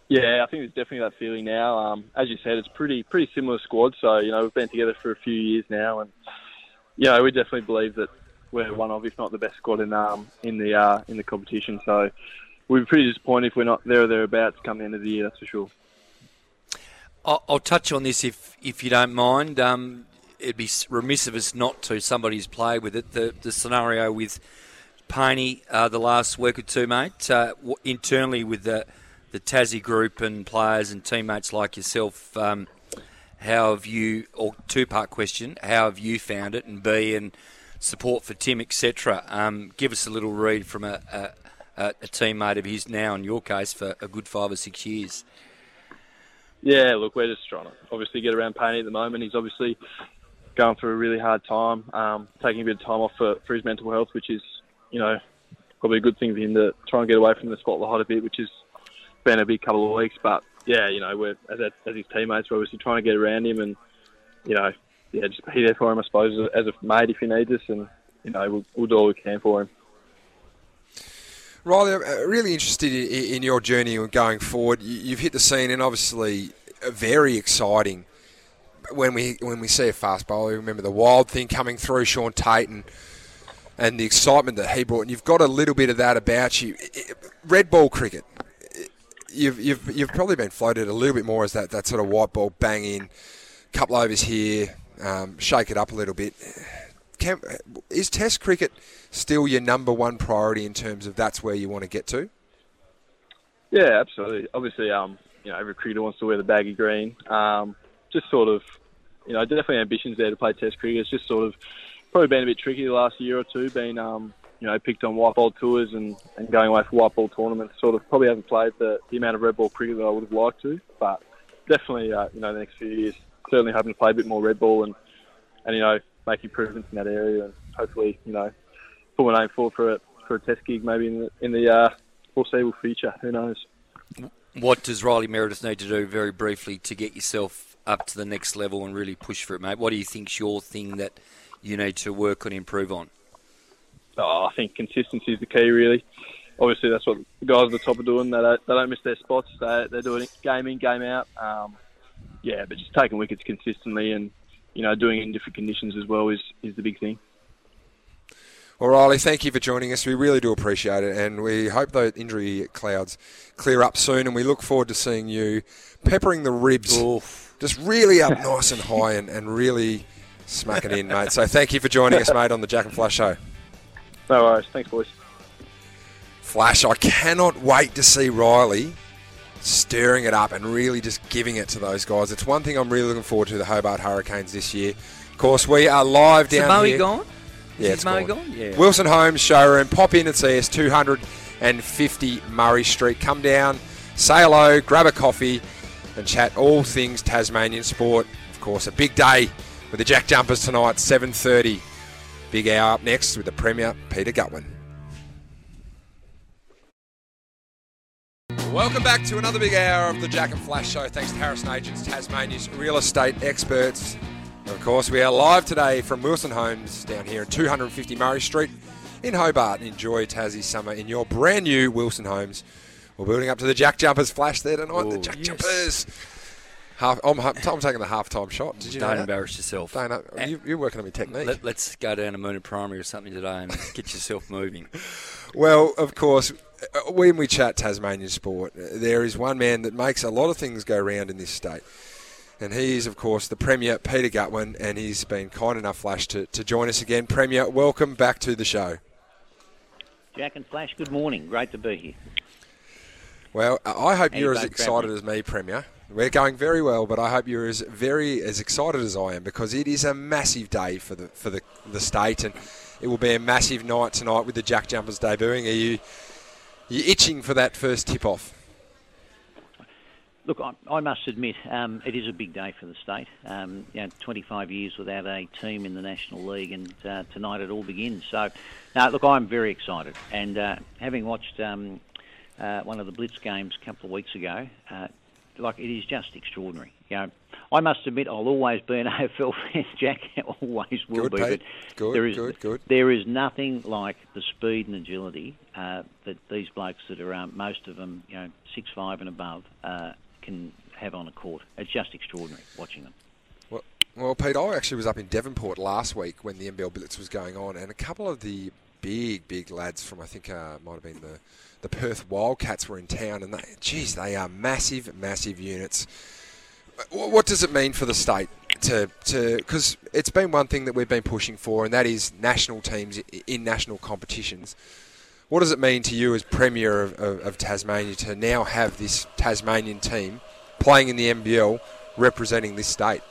Yeah, I think there's definitely that feeling now. Um, as you said, it's pretty pretty similar squad. So, you know, we've been together for a few years now, and you know, we definitely believe that we're one of, if not the best squad in um in the uh, in the competition. So we'd be pretty disappointed if we're not there or thereabouts come the end of the year, that's for sure. I'll, I'll touch on this if if you don't mind. Um, it'd be remiss of us not to. Somebody's played with it. The the scenario with Paine uh, the last week or two, mate. Uh, w- internally with the the Tassie group and players and teammates like yourself. Um, how have you? Or two part question. How have you found it? And B and support for Tim, et cetera. Um, give us a little read from a, a, a teammate of his now, in your case, for a good five or six years. Yeah, look, we're just trying to obviously get around Paine at the moment. He's obviously going through a really hard time, um, taking a bit of time off for, for his mental health, which is, you know, probably a good thing for him to try and get away from the spotlight a bit, which has been a big couple of weeks. But, yeah, you know, we're as, as his teammates, we're obviously trying to get around him and, you know, yeah, just be there for him, I suppose, as a mate if he needs us, and you know, we'll, we'll do all we can for him. Riley, I'm really interested in your journey going forward. You've hit the scene, and obviously very exciting when we when we see a fast bowler. We remember the wild thing coming through, Sean Tate, and, and the excitement that he brought. And you've got a little bit of that about you. Red ball cricket. You've you've you've probably been floated a little bit more as that, that sort of white ball bang in, couple overs here. Um, shake it up a little bit. Can, is Test cricket still your number one priority in terms of that's where you want to get to? Yeah, absolutely. Obviously, um, you know, every cricketer wants to wear the baggy green. Um, just sort of, you know, definitely ambitions there to play Test cricket. It's just sort of probably been a bit tricky the last year or two, being, um, you know, picked on white ball tours and, and going away for white ball tournaments. Sort of probably haven't played the, the amount of red ball cricket that I would have liked to, but definitely, uh, you know, the next few years, certainly hoping to play a bit more red ball and, and you know, make improvements in that area, and hopefully, you know, put my name forward for a, for a Test gig maybe in the, in the uh, foreseeable future. Who knows? What does Riley Meredith need to do, very briefly, to get yourself up to the next level and really push for it, mate? What do you think's your thing that you need to work and improve on? Oh, I think consistency is the key, really. Obviously, that's what the guys at the top are doing. They don't, they don't miss their spots. They, they're doing it game in, game out. Um, Yeah, but just taking wickets consistently and, you know, doing it in different conditions as well is, is the big thing. Well, Riley, thank you for joining us. We really do appreciate it, and we hope those injury clouds clear up soon, and we look forward to seeing you peppering the ribs, Oof. just really up nice and high and, and really smacking in, mate. So thank you for joining us, mate, on the Jack and Flash Show. No worries. Thanks, boys. Flash, I cannot wait to see Riley stirring it up and really just giving it to those guys. It's one thing I'm really looking forward to, the Hobart Hurricanes this year. Of course, we are live down Maui here. Is Maui gone? Yeah, Is it's Maui gone. gone? Yeah. Wilson Homes showroom. Pop in and see us, two hundred fifty Murray Street. Come down, say hello, grab a coffee, and chat all things Tasmanian sport. Of course, a big day with the Jack Jumpers tonight, seven thirty. Big hour up next with the Premier, Peter Gutwein. Welcome back to another big hour of the Jack and Flash Show. Thanks to Harrison Agents, Tasmania's real estate experts. And of course, we are live today from Wilson Homes down here at two hundred fifty Murray Street in Hobart. Enjoy Tassie summer in your brand new Wilson Homes. We're building up to the Jack Jumpers flash there tonight. Ooh, the Jack yes. Jumpers. Half, I'm, I'm taking the halftime shot. Did you Don't know embarrass yourself. Don't, uh, you, you're working on your technique. Let, let's go down to Moonee Primary or something today and get yourself moving. Well, of course, when we chat Tasmanian sport, there is one man that makes a lot of things go round in this state. And he is, of course, the Premier, Peter Gutwein, and he's been kind enough, Flash, to, to join us again. Premier, welcome back to the show. Jack and Flash, good morning. Great to be here. Well, I hope How you're you as excited as me, Premier. We're going very well, but I hope you're as very as excited as I am, because it is a massive day for the for the, the state, and it will be a massive night tonight with the Jack Jumpers debuting. Are you... You're itching for that first tip-off. Look, I, I must admit, um, it is a big day for the state. Um, you know, twenty-five years without a team in the National League, and uh, tonight it all begins. So, no, look, I'm very excited. And uh, having watched um, uh, one of the Blitz games a couple of weeks ago, uh, like, it is just extraordinary. You know, I must admit, I'll always be an A F L fan, Jack. Always will good, be. But good, there is, good, good. There is nothing like the speed and agility uh, that these blokes that are, um, most of them, you know, six five and above, uh, can have on a court. It's just extraordinary watching them. Well, well, Pete, I actually was up in Devonport last week when the N B L Blitz was going on, and a couple of the big, big lads from, I think uh, might have been the, the Perth Wildcats were in town, and they, geez, they are massive, massive units. What does it mean for the state to to? Because it's been one thing that we've been pushing for, and that is national teams in national competitions. What does it mean to you as Premier of, of, of Tasmania to now have this Tasmanian team playing in the N B L representing this state?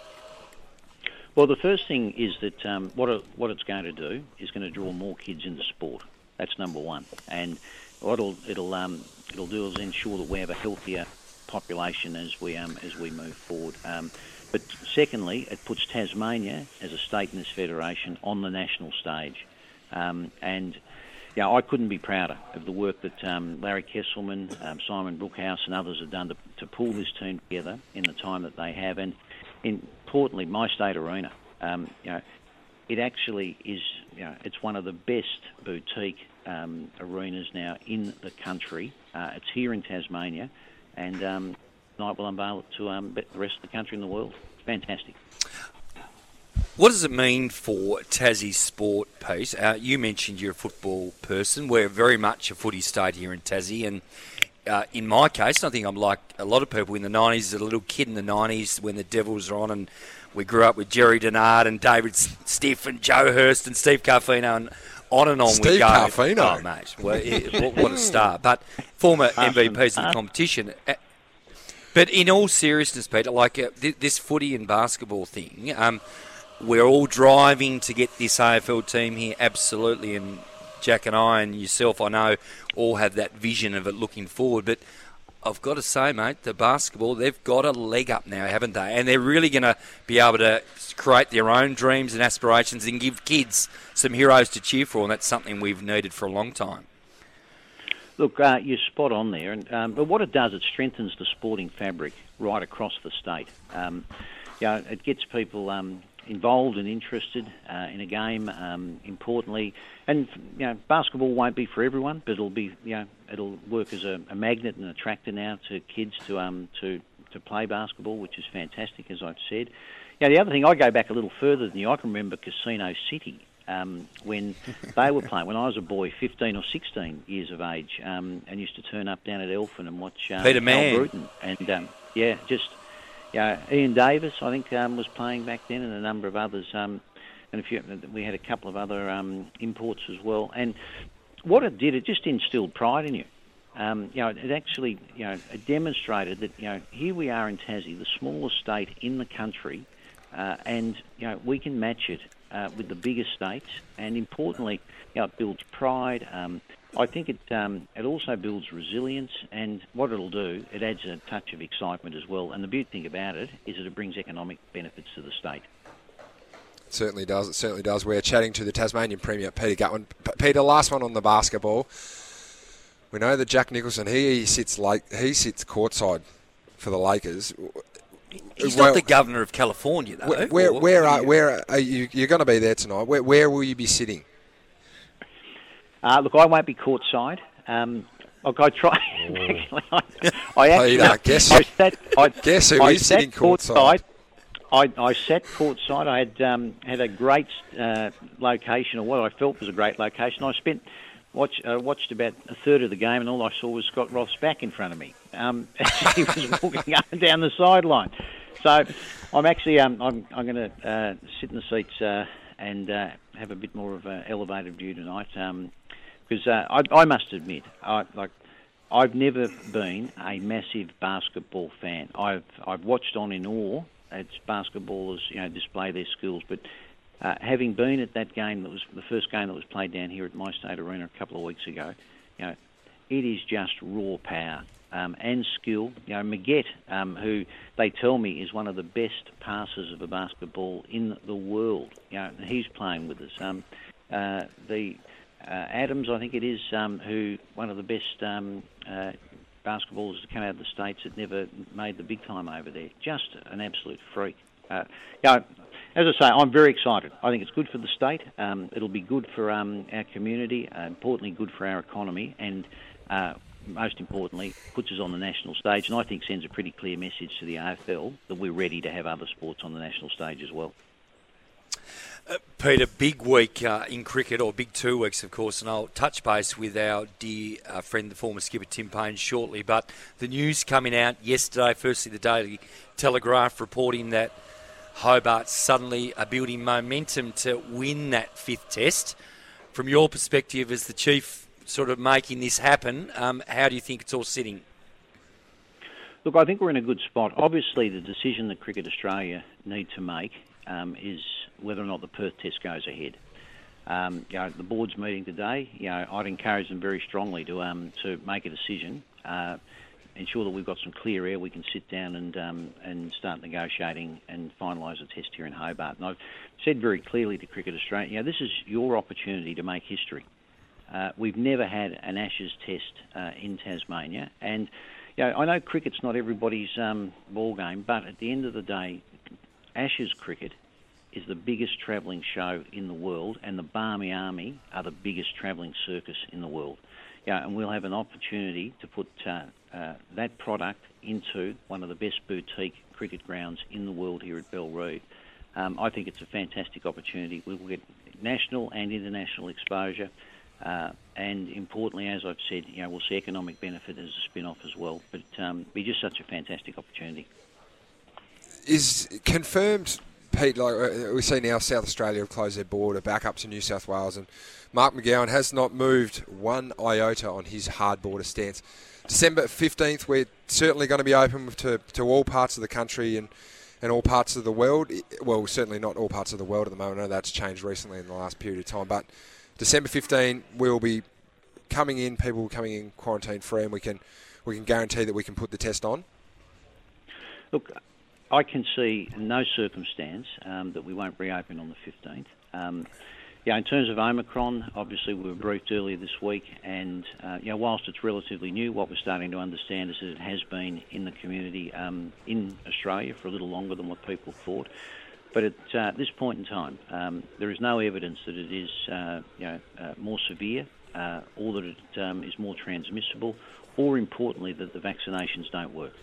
Well, the first thing is that um, what it, what it's going to do is going to draw more kids into sport. That's number one. And what it'll it'll um, it'll do is ensure that we have a healthier population as we um, as we move forward. Um, but secondly, it puts Tasmania as a state in this federation on the national stage, um, and. Yeah, I couldn't be prouder of the work that um, Larry Kesselman, um, Simon Brookhouse and others have done to, to pull this team together in the time that they have. And importantly, MyState Arena, um, you know, it actually is, you know, it's one of the best boutique um, arenas now in the country. Uh, it's here in Tasmania, and um, tonight we'll unveil it to um, the rest of the country and the world. Fantastic. What does it mean for Tassie sport, Pace? Uh, you mentioned you're a football person. We're very much a footy state here in Tassie. And uh, in my case, I think I'm like a lot of people in the nineties, as a little kid in the nineties when the Devils were on, and we grew up with Jerry Dennard and David Stiff and Joe Hurst and Steve Carfino, and on and on Steve we go. Steve Carfino. Oh, mate, well, it, what a star. But former M V Ps of the competition. But in all seriousness, Peter, like uh, th- this footy and basketball thing... Um, We're all driving to get this A F L team here, absolutely, and Jack and I and yourself, I know, all have that vision of it looking forward. But I've got to say, mate, the basketball, they've got a leg up now, haven't they? And they're really going to be able to create their own dreams and aspirations and give kids some heroes to cheer for, and that's something we've needed for a long time. Look, uh, you're spot on there. And, um, but what it does, it strengthens the sporting fabric right across the state. Um, you know, it gets people... Um, involved and interested uh, in a game, um, importantly. And, you know, basketball won't be for everyone, but it'll be, you know, it'll work as a, a magnet and attractor now to kids to um to, to play basketball, which is fantastic, as I've said. Yeah, the other thing, I go back a little further than you. I can remember Casino City um, when they were playing, when I was a boy, fifteen or sixteen years of age, um, and used to turn up down at Elfin and watch um, Peter Mann. Bruton. And, um, yeah, just... Yeah, Ian Davis, I think, um, was playing back then, and a number of others. Um, and a few, we had a couple of other um, imports as well. And what it did, it just instilled pride in you. Um, you know, it, it actually, you know, it demonstrated that, you know, here we are in Tassie, the smallest state in the country, uh, and, you know, we can match it uh, with the bigger states. And importantly, you know, it builds pride. Um, I think it um, it also builds resilience, and what it'll do, it adds a touch of excitement as well. And the beautiful thing about it is that it brings economic benefits to the state. It certainly does. It certainly does. We're chatting to the Tasmanian Premier, Peter Gutwein. Peter, last one on the basketball. We know that Jack Nicholson, he sits like he sits courtside for the Lakers. He's well, not the governor of California, though. Where where, where are where are you? You're going to be there tonight. Where where will you be sitting? Uh, look, I won't be courtside. Um, look, I try. I, I actually, Peter, guess, I sat, I, guess who I is sitting courtside. courtside. I, I sat courtside. I had um, had a great uh, location, or what I felt was a great location. I spent watch uh, watched about a third of the game, and all I saw was Scott Roth's back in front of me. Um, as he was walking up and down the sideline. So I'm actually um, I'm I'm going to uh, sit in the seats uh, and uh, have a bit more of an elevated view tonight. Um, Because uh, I, I must admit, I, like I've never been a massive basketball fan. I've I've watched on in awe as basketballers, you know, display their skills. But uh, having been at that game, that was the first game that was played down here at MyState Arena a couple of weeks ago. You know, it is just raw power. um, and skill. You know, Maguette, um, who they tell me is one of the best passers of a basketball in the world. You know, he's playing with us. Um, uh, the uh, Adams, I think it is, um, who one of the best um, uh, basketballers that come out of the States that never made the big time over there. Just an absolute freak. Uh, you know, as I say, I'm very excited. I think it's good for the state. Um, it'll be good for um, our community, uh, importantly good for our economy, and uh, most importantly puts us on the national stage, and I think sends a pretty clear message to the A F L that we're ready to have other sports on the national stage as well. Uh, Peter, big week uh, in cricket, or big two weeks, of course, and I'll touch base with our dear uh, friend, the former skipper Tim Paine, shortly, but the news coming out yesterday, firstly the Daily Telegraph reporting that Hobart suddenly are building momentum to win that fifth test. From your perspective as the chief sort of making this happen, um, how do you think it's all sitting? Look, I think we're in a good spot. Obviously, the decision that Cricket Australia need to make um, is whether or not the Perth test goes ahead. Um, you know, the board's meeting today, you know, I'd encourage them very strongly to um, to make a decision, uh, ensure that we've got some clear air, we can sit down and um, and start negotiating and finalise a test here in Hobart. And I've said very clearly to Cricket Australia, you know, this is your opportunity to make history. Uh, we've never had an Ashes test uh, in Tasmania, and you know, I know cricket's not everybody's um, ball game, but at the end of the day, Ashes cricket is the biggest travelling show in the world, and the Barmy Army are the biggest travelling circus in the world. Yeah, and we'll have an opportunity to put uh, uh, that product into one of the best boutique cricket grounds in the world here at Bellerive. Um, I think it's a fantastic opportunity. We will get national and international exposure, uh, and importantly, as I've said, you know, we'll see economic benefit as a spin-off as well. But um, it'll be just such a fantastic opportunity. Is confirmed, Pete, like we see now, South Australia have closed their border back up to New South Wales, and Mark McGowan has not moved one iota on his hard border stance. December fifteenth, we're certainly going to be open to, to all parts of the country and, and all parts of the world. Well, certainly not all parts of the world at the moment. I know that's changed recently in the last period of time, but December fifteenth, we'll be coming in, people coming in quarantine-free, and we can, we can guarantee that we can put the test on. Look, I can see no circumstance um, that we won't reopen on the fifteenth. Um, yeah, in terms of Omicron, obviously we were briefed earlier this week, and uh, you know, whilst it's relatively new, what we're starting to understand is that it has been in the community um, in Australia for a little longer than what people thought. But at uh, this point in time, um, there is no evidence that it is uh, you know, uh, more severe, uh, or that it um, is more transmissible, or importantly that the vaccinations don't work.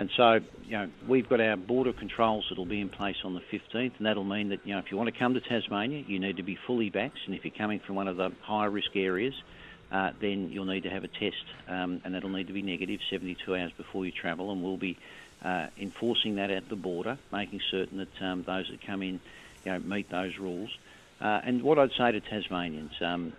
And so, you know, we've got our border controls that'll be in place on the fifteenth, and that'll mean that, you know, if you want to come to Tasmania, you need to be fully vaxxed, and if you're coming from one of the high-risk areas, uh, then you'll need to have a test, um, and that'll need to be negative seventy-two hours before you travel, and we'll be uh, enforcing that at the border, making certain that um, those that come in, you know, meet those rules. Uh, and what I'd say to Tasmanians, um,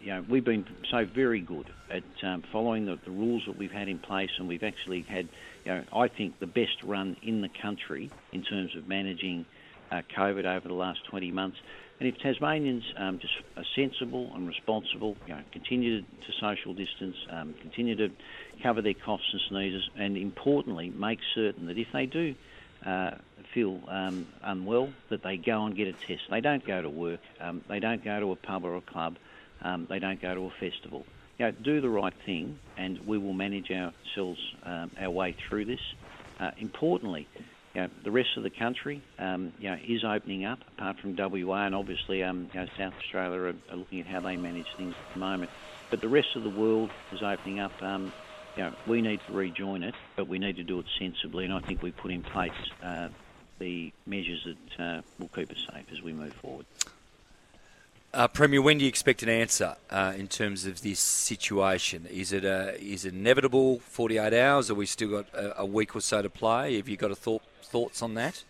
you know, we've been so very good at um, following the, the rules that we've had in place, and we've actually had, you know, I think the best run in the country in terms of managing uh, COVID over the last twenty months. And if Tasmanians um, just are sensible and responsible, you know, continue to social distance, um, continue to cover their coughs and sneezes, and importantly make certain that if they do uh, feel um, unwell, that they go and get a test. They don't go to work, um, they don't go to a pub or a club, Um, they don't go to a festival. You know, do the right thing, and we will manage ourselves um, our way through this. Uh, importantly, you know, the rest of the country um, you know, is opening up, apart from W A, and obviously um, you know, South Australia are, are looking at how they manage things at the moment. But the rest of the world is opening up. Um, you know, we need to rejoin it, but we need to do it sensibly, and I think we put in place uh, the measures that uh, will keep us safe as we move forward. Uh, Premier, when do you expect an answer uh, in terms of this situation? Is it uh, is it inevitable? forty-eight hours? Or we still got a, a week or so to play? Have you got a thought, thoughts on that?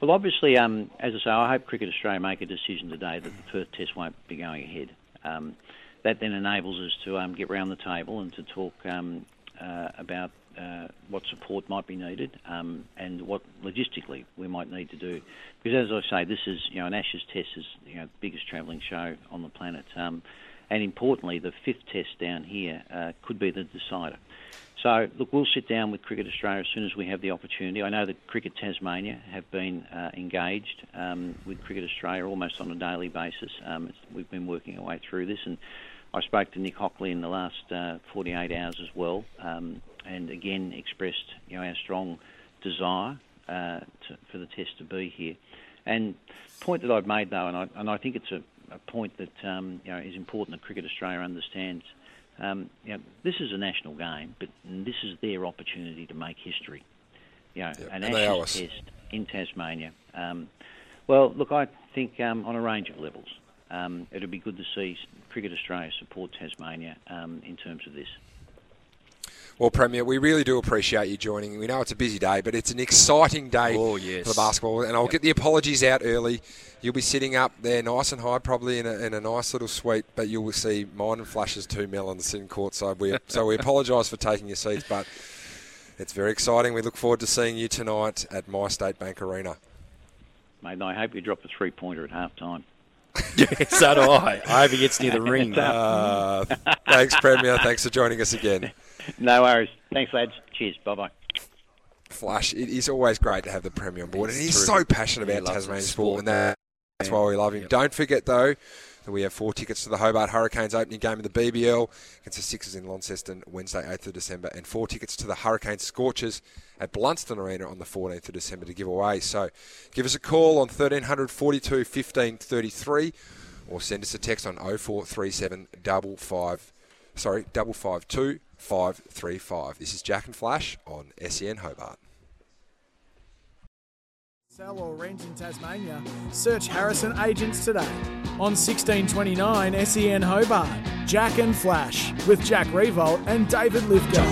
Well, obviously, um, as I say, I hope Cricket Australia make a decision today that the Perth Test won't be going ahead. Um, that then enables us to um, get round the table and to talk um, uh, about uh, what support might be needed um, and what logistically we might need to do. Because as I say, this is, you know, an Ashes test is, you know, the biggest travelling show on the planet. Um, and importantly, the fifth test down here uh, could be the decider. So, look, we'll sit down with Cricket Australia as soon as we have the opportunity. I know that Cricket Tasmania have been uh, engaged um, with Cricket Australia almost on a daily basis. Um, it's, we've been working our way through this, and I spoke to Nick Hockley in the last uh, forty-eight hours as well, um, and again expressed you know, our strong desire uh, to, for the test to be here. And the point that I've made, though, and I, and I think it's a, a point that um, you know, is important that Cricket Australia understands, Um, you know, this is a national game, but this is their opportunity to make history. You know, yep. An Ashes test in Tasmania. Um, well, look, I think um, on a range of levels, um, it'll be good to see Cricket Australia support Tasmania um, in terms of this. Well, Premier, we really do appreciate you joining. We know it's a busy day, but it's an exciting day oh, yes. for the basketball. And I'll yep. get the apologies out early. You'll be sitting up there nice and high, probably in a, in a nice little suite, but you'll see mine and Flash's two melons sitting courtside. We, so we apologise for taking your seats, but it's very exciting. We look forward to seeing you tonight at MyState Bank Arena. Mate, and I hope you drop a three-pointer at half-time. Yes, so do I. I hope he gets near the ring. Uh, thanks, Premier. Thanks for joining us again. No worries. Thanks, lads. Cheers. Bye-bye. Flash, it is always great to have the Premier on board. It's and he's terrific. So passionate about Tasmanian sport, and that, that's why we love him. Yep. Don't forget, though, that we have four tickets to the Hobart Hurricanes opening game of the B B L against the Sixers in Launceston, Wednesday, eighth of December, and four tickets to the Hurricane Scorchers at Blundstone Arena on the fourteenth of December to give away. So give us a call on one three zero zero four two one five three three or send us a text on oh four three seven five five, sorry, five five two. five three five. This is Jack and Flash on S E N Hobart. Sell or rent in Tasmania? Search Harrison Agents today. On sixteen twenty-nine S E N Hobart, Jack and Flash with Jack Riewoldt and David Lithgow.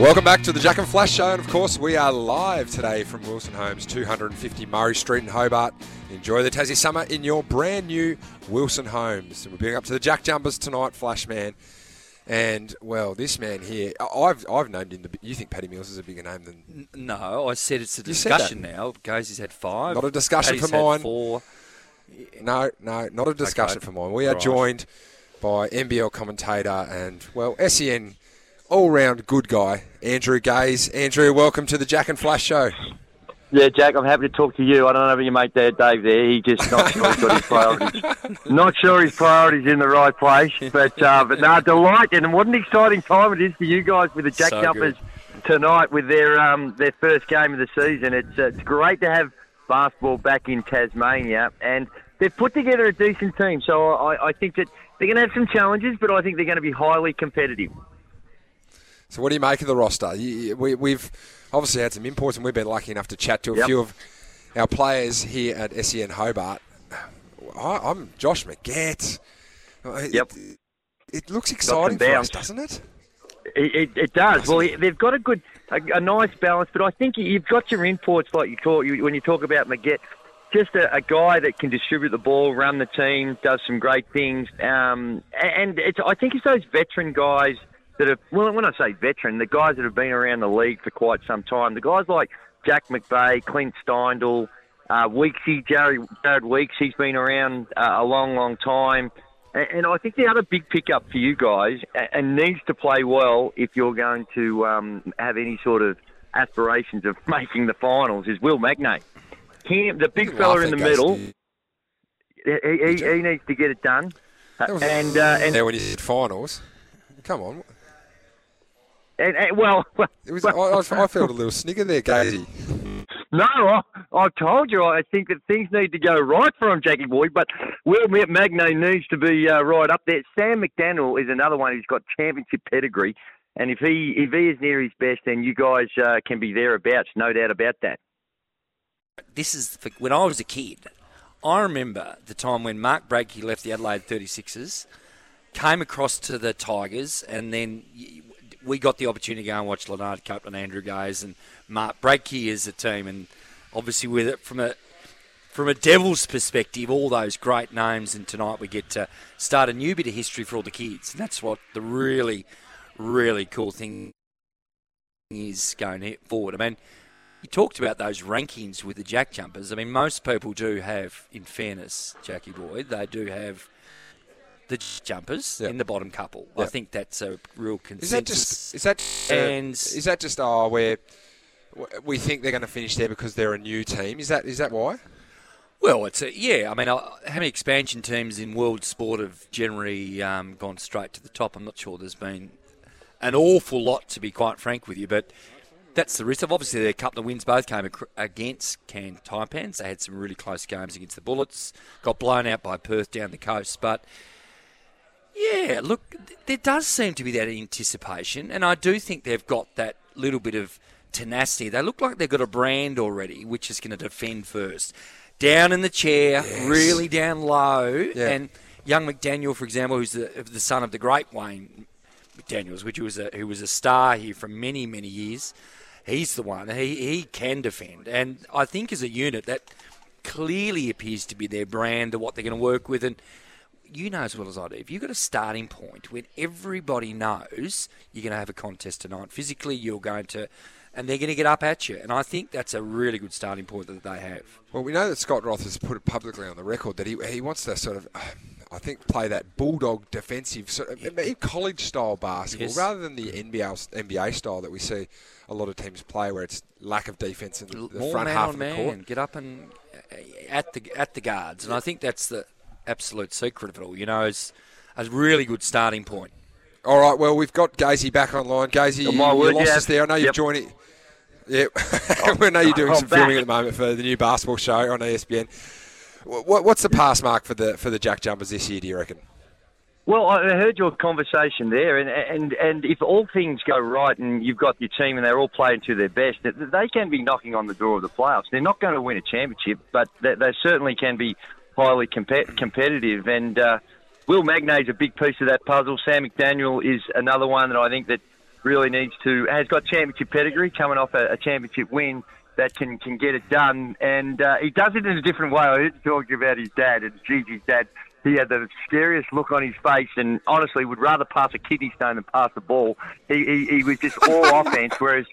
Welcome back to the Jack and Flash Show, and of course we are live today from Wilson Homes, two hundred fifty Murray Street in Hobart. Enjoy the Tassie summer in your brand new Wilson Homes. We're going up to the Jack Jumpers tonight, Flash Man. And, well, this man here, I've I've named him. The, you think Patty Mills is a bigger name than... No, I said it's a discussion now. Gaze's had five. Not a discussion Patty's for mine. Four. No, no, not a discussion okay. for mine. We are right. joined by N B L commentator and, well, S E N all-round good guy, Andrew Gaze. Andrew, welcome to the Jack and Flash Show. Yeah, Jack, I'm happy to talk to you. I don't know if you make that Dave there. He just not sure he's got his priorities. Not sure his priorities in the right place. But uh, but no, delight, and what an exciting time it is for you guys with the Jack so Jumpers good. tonight with their um their first game of the season. It's uh, it's great to have basketball back in Tasmania, and they've put together a decent team. So I, I think that they're going to have some challenges, but I think they're going to be highly competitive. So what do you make of the roster? You, we, we've obviously had some imports, and we've been lucky enough to chat to a yep. few of our players here at S E N Hobart. I, I'm Josh McGett. Yep. It, it looks exciting for us, doesn't it? It, it, it does. Well, it? they've got a good, a, a nice balance, but I think you've got your imports, like you talk you, when you talk about McGett, just a, a guy that can distribute the ball, run the team, does some great things. Um, and it's, I think it's those veteran guys that have, well, when I say veteran, the guys that have been around the league for quite some time, the guys like Jack McVeigh, Clint Steindl, uh, Weeksy, Jared, Jared Weeks, he's been around uh, a long, long time. And, and I think the other big pickup for you guys, and needs to play well if you're going to um, have any sort of aspirations of making the finals, is Will Magnay. He, the big fella in the middle, he, he, he needs to get it done. And, uh, and now when you said finals, come on. And, and, well, well, it was, well I, I felt a little snigger there, Gazy. No, I, I've told you, I think that things need to go right for him, Jackie Boy, but Will Magnay needs to be uh, right up there. Sam McDaniel is another one who's got championship pedigree, and if he if he is near his best, then you guys uh, can be thereabouts, no doubt about that. This is, when I was a kid, I remember the time when Mark Brakey left the Adelaide thirty-sixers, came across to the Tigers, and then... You, we got the opportunity to go and watch Leonard Cup and Andrew Gaze and Mark Brakey as a team, and obviously with it from a from a Devil's perspective, all those great names, and tonight we get to start a new bit of history for all the kids, and that's what the really, really cool thing is going forward. I mean, You talked about those rankings with the Jack Jumpers. I mean, most people do have, in fairness, Jackie Boy, they do have the Jumpers yep. in the bottom couple. Yep. I think that's a real consensus. Is that just, is that, uh, and is that just oh, where we think they're going to finish there because they're a new team? Is that is that why? Well, it's a, yeah. I mean, how many expansion teams in world sport have generally um, gone straight to the top? I'm not sure there's been an awful lot, to be quite frank with you, but that's the risk. Obviously, their couple of wins both came against Cairn Taipans. They had some really close games against the Bullets. Got blown out by Perth down the coast. But, yeah, look, there does seem to be that anticipation, and I do think they've got that little bit of tenacity. They look like they've got a brand already, which is going to defend first. Down in the chair, yes. really down low. Yeah. And young McDaniel, for example, who's the, the son of the great Wayne McDaniels, which was a, who was a star here for many, many years, he's the one. He, he can defend. And I think as a unit, that clearly appears to be their brand and what they're going to work with. And you know as well as I do, if you've got a starting point when everybody knows you're going to have a contest tonight, physically you're going to... and they're going to get up at you. And I think that's a really good starting point that they have. Well, we know that Scott Roth has put it publicly on the record that he he wants to sort of, I think, play that bulldog defensive, sort of yeah. college-style basketball yes. rather than the N B L, N B A style that we see a lot of teams play where it's lack of defence in the More front man half of the court. Man. Get up and at the, at the guards. And I think that's the absolute secret of it all. You know, it's a really good starting point. All right, well, we've got Gaze back online. Gaze, you, word, you lost yeah. us there. I know you're yep. joining. Yeah, we know you're doing I'm some back. filming at the moment for the new basketball show on E S P N. What, what's the pass mark for the for the Jack Jumpers this year, do you reckon? Well, I heard your conversation there, and, and, and if all things go right and you've got your team and they're all playing to their best, they can be knocking on the door of the playoffs. They're not going to win a championship, but they, they certainly can be highly comp- competitive and... Uh, Will Magnay's a big piece of that puzzle. Sam McDaniel is another one that I think that really needs to... has got championship pedigree, coming off a, a championship win that can, can get it done. And uh, he does it in a different way. I heard talking about his dad, and Gigi's dad. He had the scariest look on his face and honestly would rather pass a kidney stone than pass the ball. He, he, he was just all offense, whereas...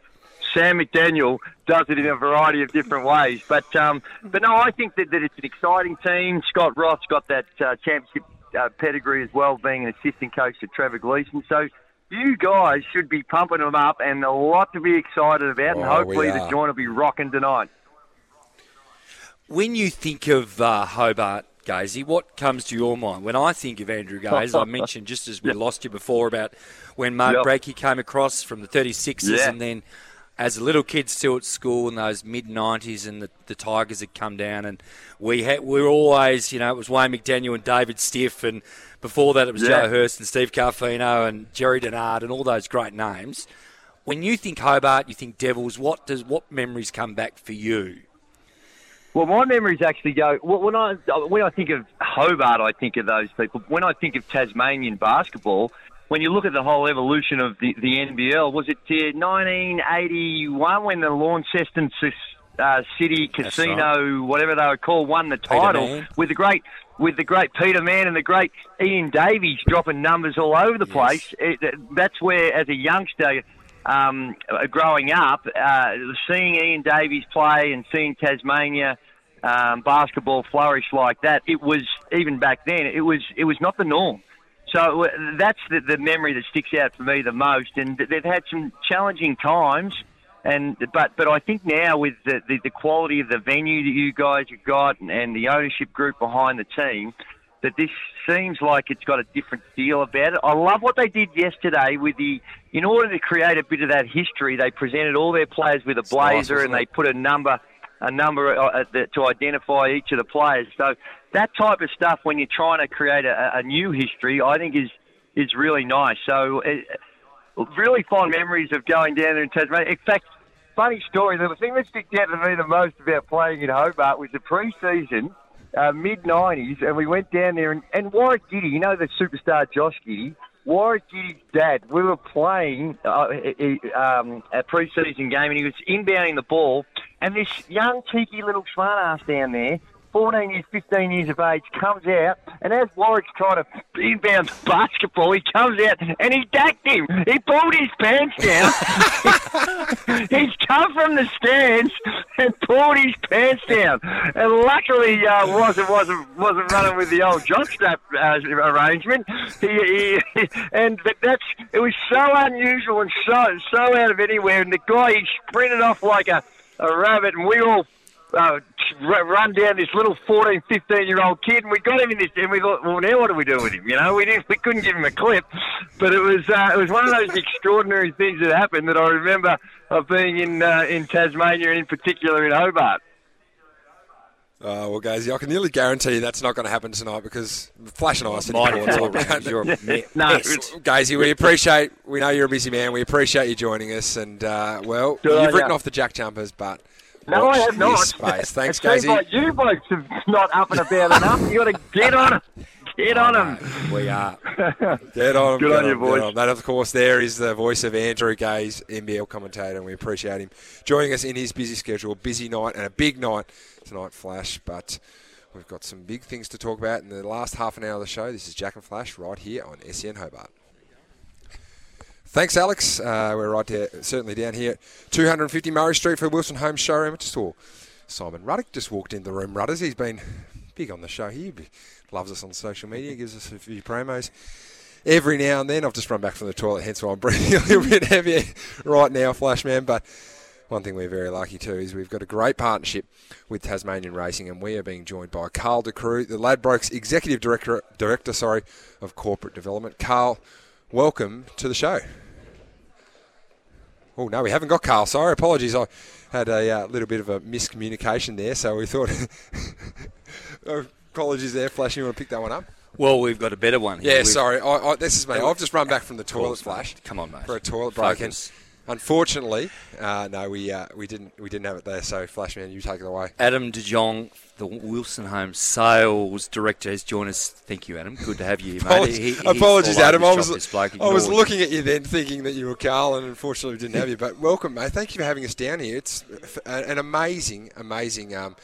Sam McDaniel does it in a variety of different ways. But um, but no, I think that, that it's an exciting team. Scott Roth's got that uh, championship uh, pedigree as well, being an assistant coach to Trevor Gleeson. So you guys should be pumping them up and a lot to be excited about. Oh, and hopefully the joint will be rocking tonight. When you think of uh, Hobart, Gaze, what comes to your mind? When I think of Andrew Gaze, I mentioned just as we yep. lost you before about when Mark yep. Brakey came across from the thirty-sixers yeah. and then... as a little kid still at school in those mid-nineties and the, the Tigers had come down and we had, we were always, you know, it was Wayne McDaniel and David Stiff and before that it was yeah. Joe Hurst and Steve Carfino and Jerry Denard and all those great names. When you think Hobart, you think Devils, what does what memories come back for you? Well, my memories actually go, when I when I think of Hobart, I think of those people. When I think of Tasmanian basketball... when you look at the whole evolution of the, the N B L, was it uh, nineteen eighty-one when the Launceston uh, City Casino, whatever they were called, won the title with the great with the great Peter Mann and the great Ian Davies dropping numbers all over the yes. place? It, that's where, as a youngster um, growing up, uh, seeing Ian Davies play and seeing Tasmania um, basketball flourish like that, it was even back then. It was it was not the norm. So that's the, the memory that sticks out for me the most. And they've had some challenging times. and But but I think now with the, the, the quality of the venue that you guys have got and, and the ownership group behind the team, that this seems like it's got a different feel about it. I love what they did yesterday with the... in order to create a bit of that history, they presented all their players with a it's blazer nice, and they put a number... a number to identify each of the players. So that type of stuff, when you're trying to create a, a new history, I think is is really nice. So it, really fond memories of going down there in Tasmania. In fact, funny story, the thing that sticked out to me the most about playing in Hobart was the pre-season, uh, mid-nineties, and we went down there, and, and Warwick Giddy, you know the superstar Josh Giddy, Warwick Giddy's dad, we were playing uh, um, a pre-season game, and he was inbounding the ball, and this young, cheeky little smart-ass down there fourteen years, fifteen years of age, comes out, and as Warwick's trying to inbound basketball, he comes out and he dacked him. He pulled his pants down. He's come from the stands and pulled his pants down. And luckily, uh, wasn't wasn't wasn't running with the old jock strap uh, arrangement. He, he, he, and but that's it was so unusual and so so out of anywhere. And the guy he sprinted off like a, a rabbit, and we all. Uh, run down this little fourteen, fifteen-year-old kid, and we got him in this, and we thought, well, now what do we do with him? You know, we didn't, we couldn't give him a clip, but it was uh, it was one of those extraordinary things that happened that I remember of being in uh, in Tasmania, and in particular in Hobart. Oh, well, Gaze, I can nearly guarantee you that's not going to happen tonight because Flash and I said it's all around. You're a no, Gaze, we appreciate, we know you're a busy man, we appreciate you joining us, and, uh, well, do you've I written know. off the Jack Jumpers, but... No, Watch I have not. Space. Thanks, Gaze. Like you blokes are not up and about enough. You've got to get on them. Get on them. We are. Get on them. Good on you, boys. That, of course, there is the voice of Andrew Gaze, N B L commentator, and we appreciate him joining us in his busy schedule. Busy night and a big night tonight, Flash, but we've got some big things to talk about in the last half an hour of the show. This is Jack and Flash right here on S E N Hobart. Thanks, Alex. Uh, we're right here, certainly down here at two hundred fifty Murray Street for Wilson Homes Showroom. I just saw Simon Ruddock just walked in the room. Rudders, he's been big on the show here. He loves us on social media, gives us a few promos every now and then. I've just run back from the toilet, hence why I'm breathing a little bit heavier right now, Flash Man. But one thing we're very lucky too is we've got a great partnership with Tasmanian Racing, and we are being joined by Carl DeCrew, the Ladbrokes Executive Director, Director, sorry, of Corporate Development. Carl, welcome to the show. Oh, no, we haven't got Carl. Sorry, apologies. I had a uh, little bit of a miscommunication there, so we thought... apologies there, Flash. You want to pick that one up? Well, we've got a better one here. Yeah, we've... sorry. I, I, this is me. I've just run back from the toilet, Flash. Come on, mate. For a toilet break. And unfortunately, uh, no, we uh, we didn't we didn't have it there, so Flash, man, you take it away. Adam De Jong, the Wilson Homes Sales Director, has joined us. Thank you, Adam. Good to have you, mate. Apologies, he, he, apologies Adam. I was, I was looking at you then thinking that you were Carl, and unfortunately we didn't have you. But welcome, mate. Thank you for having us down here. It's an amazing, amazing um,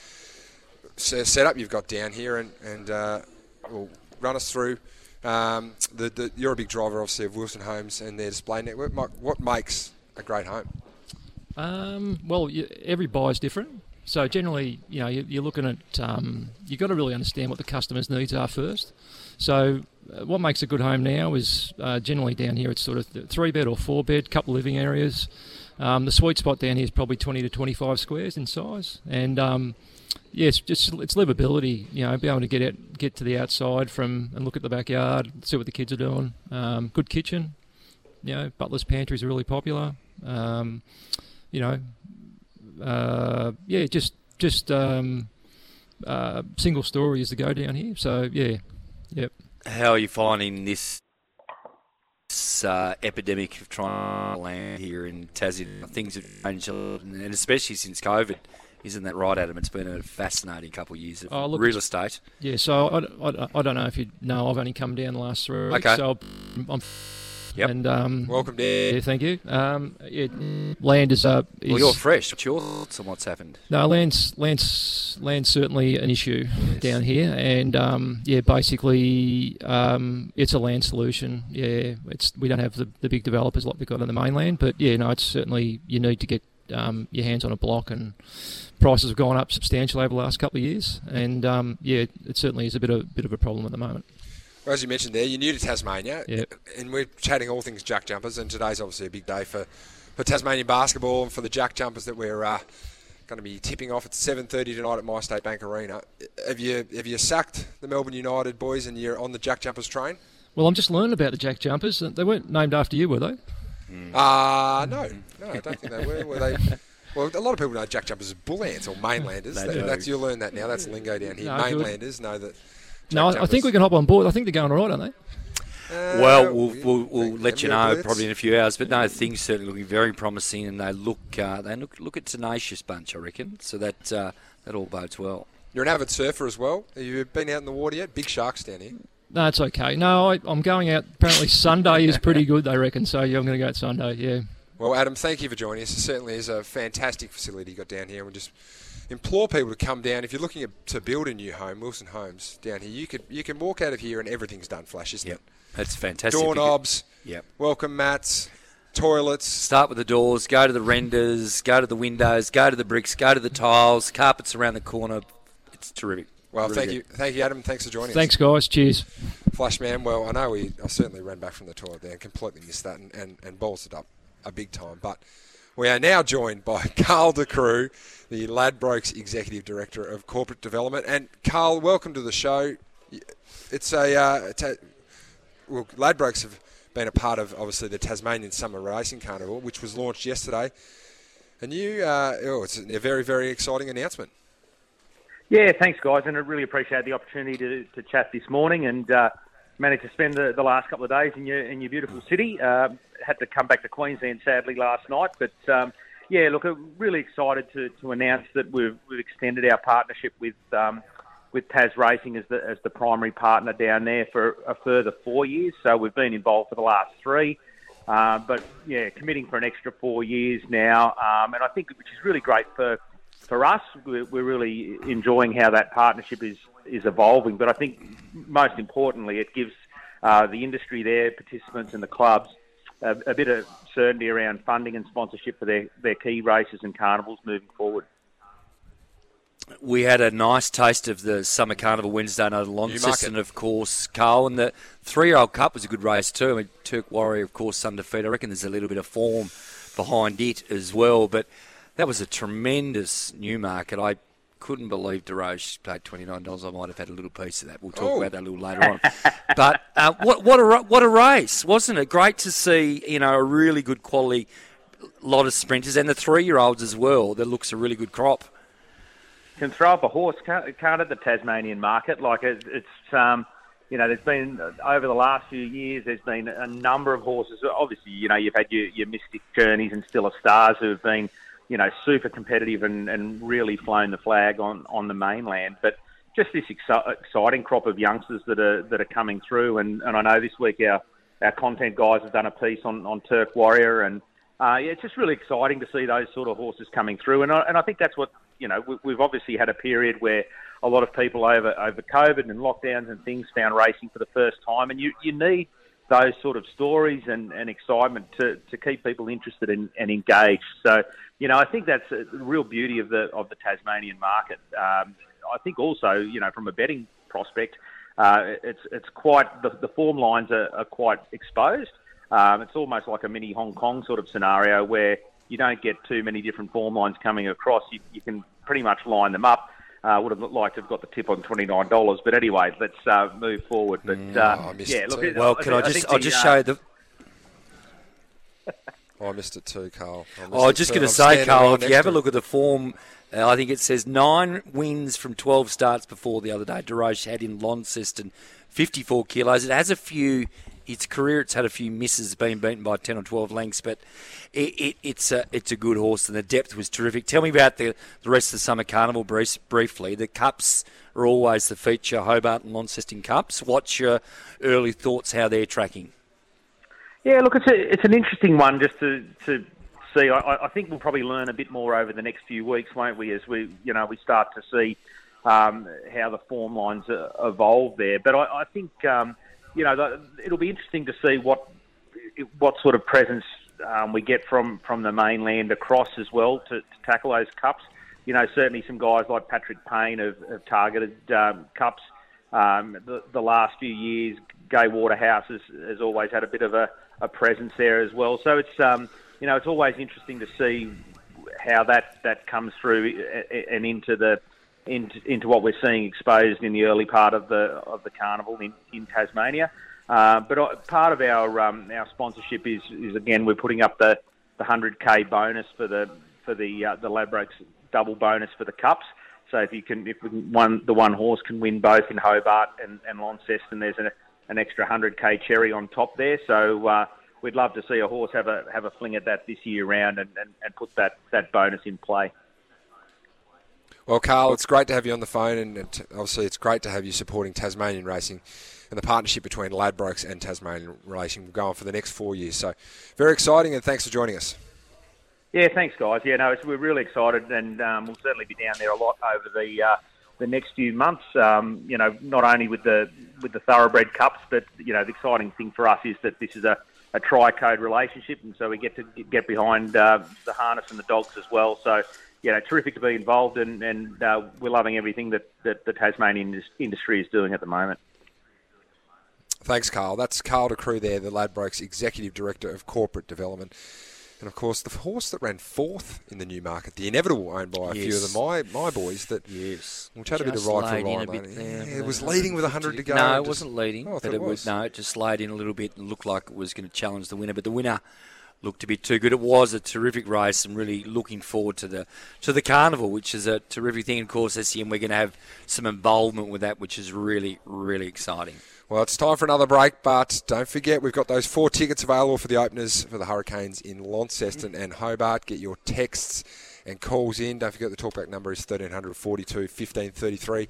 setup you've got down here. And, and uh, well, run us through. Um, the, the, you're a big driver, obviously, of Wilson Homes and their display network. What makes a great home? Um, well, you, every buy is different. So generally, you know, you're looking at, um, you've got to really understand what the customer's needs are first. So what makes a good home now is uh, generally down here it's sort of three bed or four bed, couple living areas. Um, the sweet spot down here is probably twenty to twenty-five squares in size. And um, yes, yeah, just it's livability, you know, be able to get out, get to the outside from and look at the backyard, see what the kids are doing. Um, good kitchen, you know, butler's pantries are really popular. Um, you know, Uh, yeah, just just um, uh, single story is the go down here. So yeah, yep. How are you finding this, this uh, epidemic of trying to land here in Tassie? Things have changed, and especially since COVID, isn't that right, Adam? It's been a fascinating couple of years of oh, look, real estate. Yeah, so I, I, I don't know if you know, I've only come down the last three weeks. Okay. So I'm. Yep. And, um, welcome there. Yeah, thank you. Um, it, land is up. Uh, well, you're fresh. What's your thoughts on what's happened? No, land's, land's, land's certainly an issue yes. down here. And, um, yeah, basically um, it's a land solution. Yeah, it's we don't have the, the big developers like we've got on the mainland. But, yeah, no, it's certainly you need to get um, your hands on a block. And prices have gone up substantially over the last couple of years. And, um, yeah, it certainly is a bit of, bit of a problem at the moment. Well, as you mentioned there, you're new to Tasmania, yep. and we're chatting all things Jack Jumpers, and today's obviously a big day for, for Tasmanian basketball and for the Jack Jumpers that we're uh, going to be tipping off at seven thirty tonight at MyState Bank Arena. Have you have you sacked the Melbourne United boys and you're on the Jack Jumpers train? Well, I'm just learning about the Jack Jumpers. They weren't named after you, were they? Mm. Uh, no, no, I don't think they were. Were they... Well, a lot of people know Jack Jumpers as bull ants or mainlanders. They that, that's, you'll learn that now. That's lingo down here. No, mainlanders know that... Jack no, Jumpers. I think we can hop on board. I think they're going all right, aren't they? Uh, well, we'll, we'll, we'll let you know probably in a few hours. But no, things certainly looking very promising, and they look uh, they look look a tenacious bunch, I reckon. So that uh, that all bodes well. You're an avid surfer as well. Have you been out in the water yet? Big sharks down here. No, it's okay. No, I, I'm going out. Apparently Sunday is pretty good, they reckon. So yeah, I'm going to go out Sunday. Yeah, Well, Adam, thank you for joining us. It certainly is a fantastic facility you got down here. And we just implore people to come down. If you're looking to build a new home, Wilson Homes down here, you could you can walk out of here and everything's done flash, isn't yep. it? That's fantastic. Door knobs, yep. welcome mats, toilets. Start with the doors, go to the renders, go to the windows, go to the bricks, go to the tiles, carpets around the corner. It's terrific. Well, really thank good. you. Thank you, Adam. Thanks for joining Thanks, us. Thanks, guys. Cheers. Flash, man. Well, I know we I certainly ran back from the toilet there and completely missed that and, and, and balls it up a big time. But we are now joined by Carl DeCrew, the Ladbrokes Executive Director of Corporate Development. And, Carl, welcome to the show. It's a... Uh, it's a well, Ladbrokes have been a part of, obviously, the Tasmanian Summer Racing Carnival, which was launched yesterday. And you... Uh, oh, it's a very, very exciting announcement. Yeah, thanks, guys, and I really appreciate the opportunity to, to chat this morning and uh, managed to spend the, the last couple of days in your in your beautiful city. Uh, had to come back to Queensland, sadly, last night. But, um, yeah, look, I'm really excited to, to announce that we've, we've extended our partnership with um, with Taz Racing as the, as the primary partner down there for a further four years. So we've been involved for the last three. Uh, but, yeah, committing for an extra four years now. Um, and I think, which is really great for... For us, we're really enjoying how that partnership is, is evolving. But I think most importantly, it gives uh, the industry, their participants and the clubs a, a bit of certainty around funding and sponsorship for their, their key races and carnivals moving forward. We had a nice taste of the Summer Carnival Wednesday night at Launceston, of course, Carl. And the three-year-old Cup was a good race too. I mean, Turk Warrior, of course, undefeated. I reckon there's a little bit of form behind it as well. But... that was a tremendous Newmarket. I couldn't believe DeRoche paid twenty-nine dollars. I might have had a little piece of that. We'll talk Ooh. about that a little later on. But uh, what what a what a race, wasn't it? Great to see, you know, a really good quality lot of sprinters and the three-year-olds as well. That looks a really good crop. Can throw up a horse, can't, can't it? The Tasmanian market, like it, it's. Um... You know, there's been, over the last few years, there's been a number of horses. Obviously, you know, you've had your, your Mystic Journeys and Stella Stars who have been, you know, super competitive and, and really flown the flag on, on the mainland. But just this exci- exciting crop of youngsters that are that are coming through. And, and I know this week our, our content guys have done a piece on, on Turk Warrior. And, uh, yeah, it's just really exciting to see those sort of horses coming through. And I, and I think that's what, you know, we, we've obviously had a period where a lot of people over, over COVID and lockdowns and things found racing for the first time. And you, you need those sort of stories and, and excitement to, to keep people interested in, and engaged. So, you know, I think that's the real beauty of the of the Tasmanian market. Um, I think also, you know, from a betting prospect, uh, it's it's quite, the, the form lines are, are quite exposed. Um, it's almost like a mini Hong Kong sort of scenario where you don't get too many different form lines coming across. You, you can pretty much line them up. I uh, would have liked to have got the tip on twenty-nine dollars. But anyway, let's uh, move forward. But uh, no, yeah, look. It, well, I, can I, I just I'll the, just show you the. Oh, I missed it too, Carl. I oh, was just going to say, Carl, if you have a look at the form, uh, I think it says nine wins from twelve starts before the other day. DeRoche had in Launceston fifty-four kilos. It has a few. Its career, it's had a few misses, been beaten by ten or twelve lengths, but it, it, it's a it's a good horse, and the depth was terrific. Tell me about the, the rest of the Summer Carnival brief, briefly. The Cups are always the feature, Hobart and Launceston Cups. What's your early thoughts how they're tracking? Yeah, look, it's a, it's an interesting one just to to see. I, I think we'll probably learn a bit more over the next few weeks, won't we? As we you know we start to see um, how the form lines evolve there, but I, I think. Um, You know, it'll be interesting to see what what sort of presence um, we get from, from the mainland across as well to, to tackle those cups. You know, certainly some guys like Patrick Payne have, have targeted um, cups um, the, the last few years. Gay Waterhouse has, has always had a bit of a, a presence there as well. So it's um, you know, it's always interesting to see how that, that comes through and into the. Into, into what we're seeing exposed in the early part of the of the carnival in, in Tasmania, uh, but part of our um, our sponsorship is, is again we're putting up the the one hundred K bonus for the for the uh, the Ladbrokes double bonus for the cups. So if you can if we can one the one horse can win both in Hobart and, and Launceston, there's an an extra one hundred K cherry on top there. So uh, we'd love to see a horse have a have a fling at that this year round and, and, and put that, that bonus in play. Well, Carl, it's great to have you on the phone, and obviously it's great to have you supporting Tasmanian racing and the partnership between Ladbrokes and Tasmanian racing going for the next four years. So very exciting, and thanks for joining us. Yeah, thanks, guys. Yeah, no, it's, we're really excited, and um, we'll certainly be down there a lot over the uh, the next few months. Um, you know, not only with the with the Thoroughbred Cups, but you know, the exciting thing for us is that this is a a tri-code relationship, and so we get to get behind uh, the harness and the dogs as well. So, you know, terrific to be involved, and, and uh, we're loving everything that, that the Tasmanian industry is doing at the moment. Thanks, Carl. That's Carl DeCrew there, the Ladbrokes Executive Director of Corporate Development. And, of course, the horse that ran fourth in the new market, the Inevitable, owned by a yes. few of the, my my boys that yes. which had just a bit of ride for Ryan. Bit, yeah, yeah, it was leading with one hundred to go. No, it wasn't leading. Oh, but it was. was. No, it just slid in a little bit and looked like it was going to challenge the winner. But the winner looked a bit too good. It was a terrific race, and really looking forward to the to the carnival, which is a terrific thing. Of course, S E N, we're going to have some involvement with that, which is really, really exciting. Well, it's time for another break, but don't forget we've got those four tickets available for the openers for the Hurricanes in Launceston and Hobart. Get your texts and calls in. Don't forget the talkback number is one three four two, one five three three.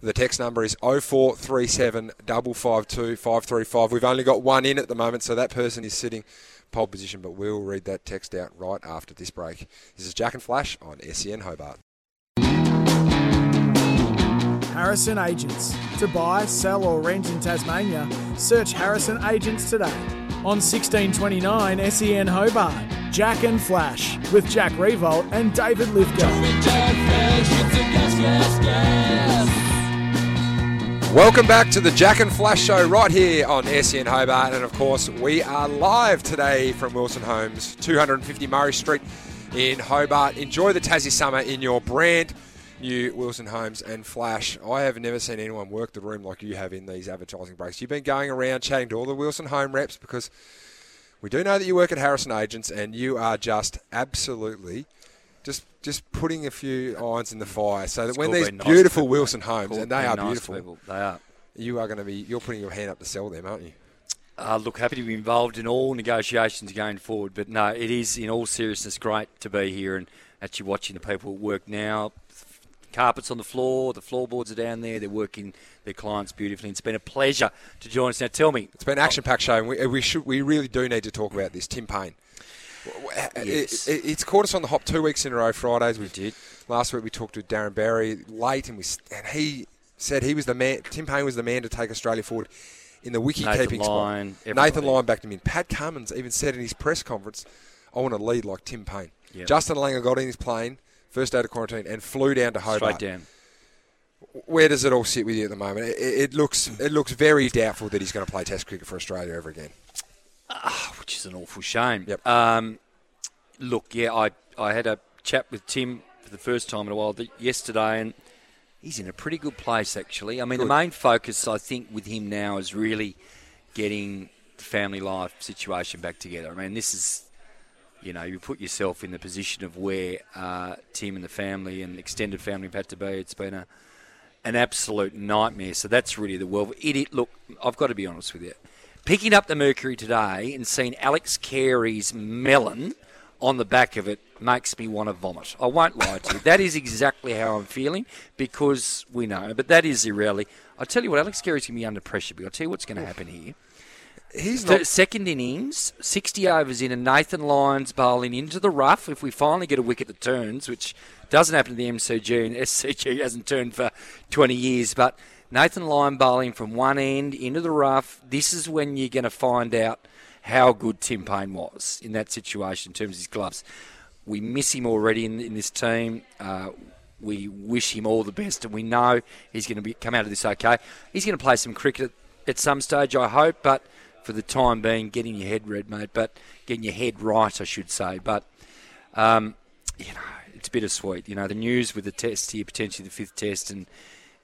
The text number is oh four three seven, five five two, five three five. We've only got one in at the moment, so that person is sitting pole position, but we'll read that text out right after this break. This is Jack and Flash on S E N Hobart. Harrison Agents. To buy, sell or rent in Tasmania, search Harrison Agents today. On sixteen twenty-nine S E N Hobart, Jack and Flash with Jack Riewoldt and David Lithgow. Welcome back to the Jack and Flash show right here on S E N Hobart. And of course, we are live today from Wilson Homes, two hundred fifty Murray Street in Hobart. Enjoy the Tassie summer in your brand new Wilson Homes and Flash. I have never seen anyone work the room like you have in these advertising breaks. You've been going around chatting to all the Wilson Home reps, because we do know that you work at Harrison Agents, and you are just absolutely just just putting a few irons in the fire, so that it's when these nice beautiful people, Wilson Homes, and they are nice beautiful, people. They are. You are going to be you're putting your hand up to sell them, aren't you? Uh, look, happy to be involved in all negotiations going forward, but no, it is in all seriousness great to be here and actually watching the people at work now. Carpets on the floor, the floorboards are down there, they're working their clients beautifully. It's been a pleasure to join us. Now tell me. It's been an action-packed show, and we, we, should, we really do need to talk about this. Tim Paine. Yes. It, it, it's caught us on the hop two weeks in a row, Fridays. We did. Last week we talked to Darren Barry late, and we and he said he was the man. Tim Paine was the man to take Australia forward in the wiki-keeping spot. Everybody. Nathan Lyon backed him in. Pat Cummins even said in his press conference, I want to lead like Tim Paine. Yep. Justin Langer got in his plane, first day of quarantine, and flew down to Hobart. Straight down. Where does it all sit with you at the moment? It, it looks it looks very doubtful that he's going to play Test cricket for Australia ever again. Uh, which is an awful shame. Yep. Um, look, yeah, I, I had a chat with Tim for the first time in a while yesterday, and he's in a pretty good place, actually. I mean, good. The main focus, I think, with him now is really getting the family life situation back together. I mean, this is... You know, you put yourself in the position of where uh, Tim and the family and extended family had to be. It's been a, an absolute nightmare. So that's really the world. It, it, look, I've got to be honest with you. Picking up the Mercury today and seeing Alex Carey's melon on the back of it makes me want to vomit. I won't lie to you. That is exactly how I'm feeling, because we know. But that is irrelevant. I'll tell you what, Alex Carey's going to be under pressure. But I'll tell you what's going to happen here. He's not... Second innings, sixty overs in, and Nathan Lyon's bowling into the rough. If we finally get a wicket that turns, which doesn't happen to the M C G, and S C G hasn't turned for twenty years, but Nathan Lyon bowling from one end into the rough, this is when you're going to find out how good Tim Paine was in that situation in terms of his gloves. We miss him already in, in this team. Uh, we wish him all the best, and we know he's going to be come out of this okay. He's going to play some cricket at, at some stage, I hope, but... for the time being, getting your head red, mate, but getting your head right, I should say. But, um, you know, it's bittersweet. You know, the news with the test here, potentially the fifth test, and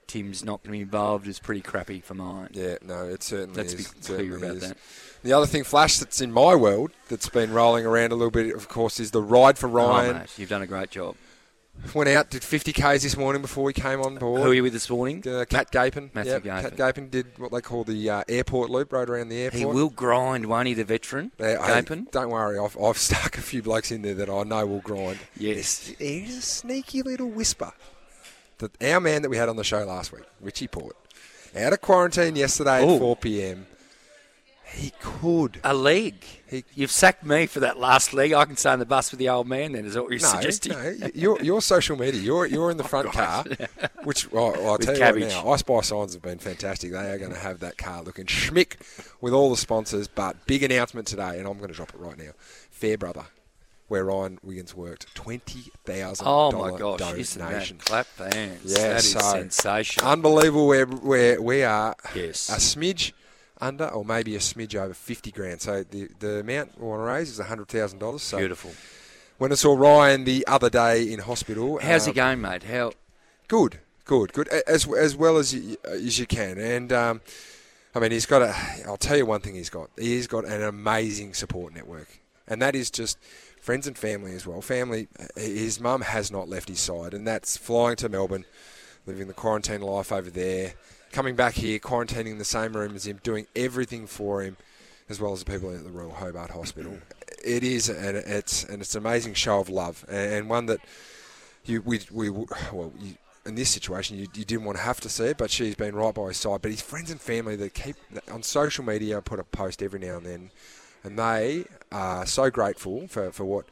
Tim's not going to be involved is pretty crappy for mine. Yeah, no, it certainly Let's is. Let's be clear about is. that. The other thing, Flash, that's in my world that's been rolling around a little bit, of course, is the ride for Ryan. Oh, mate, you've done a great job. Went out, did fifty kays this morning before we came on board. Who are you with this morning? Uh, Cat Gapin. Matthew yep, Gapin. Cat Gapin did what they call the uh, airport loop, rode around the airport. He will grind, won't he, the veteran, uh, Gapin? I, don't worry, I've, I've stuck a few blokes in there that I know will grind. Yes. There's, there's a sneaky little whisper the, our man that we had on the show last week, Richie Port, out of quarantine yesterday Ooh. at four p m He could. A league. He, You've sacked me for that last league. I can stay on the bus with the old man then, is what you're no, suggesting. No, you're, you're social media. You're you're in the front oh, car, which well, well, I'll tell cabbage. you right now, Ice Buy Signs have been fantastic. They are going to have that car looking schmick with all the sponsors, but big announcement today, and I'm going to drop it right now. Fairbrother, where Ryan Wiggins worked, twenty thousand dollars Oh, my gosh. Donation. Isn't that clap hands? Yeah, that so is sensational. Unbelievable where, where we are. Yes. A smidge under or maybe a smidge over fifty grand. So the, the amount we want to raise is one hundred thousand dollars. So beautiful. When I saw Ryan the other day in hospital. How's um, he going, mate? How? Good, good, good. As as well as you, as you can. And, um, I mean, he's got a, I'll tell you one thing he's got. He's got an amazing support network. And that is just friends and family as well. Family, his mum has not left his side. And that's flying to Melbourne, living the quarantine life over there. Coming back here, quarantining in the same room as him, doing everything for him, as well as the people at the Royal Hobart Hospital. It is, and it's and it's an amazing show of love, and one that you we we well you, in this situation you, you didn't want to have to see it, but she's been right by his side. But his friends and family that keep on social media, put a post every now and then, and they are so grateful for, for what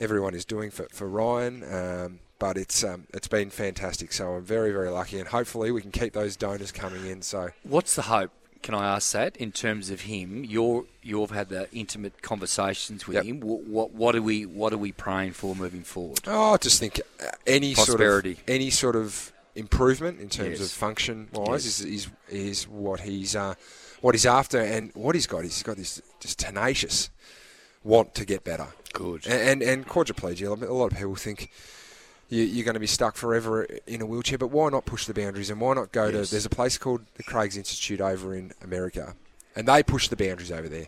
everyone is doing for for Ryan. Um, But it's um, it's been fantastic, so I'm very, very lucky, and hopefully we can keep those donors coming in. So, what's the hope? Can I ask that in terms of him? You're you've had the intimate conversations with yep. him. What, what what are we what are we praying for moving forward? Oh, I just think any Prosperity. sort of any sort of improvement in terms yes. of function wise yes. is, is is what he's uh, what he's after, and what he's got is he's got this just tenacious want to get better. Good and and, and quadriplegia. A lot of people think you're going to be stuck forever in a wheelchair, but why not push the boundaries and why not go yes. to... There's a place called the Craig's Institute over in America, and they push the boundaries over there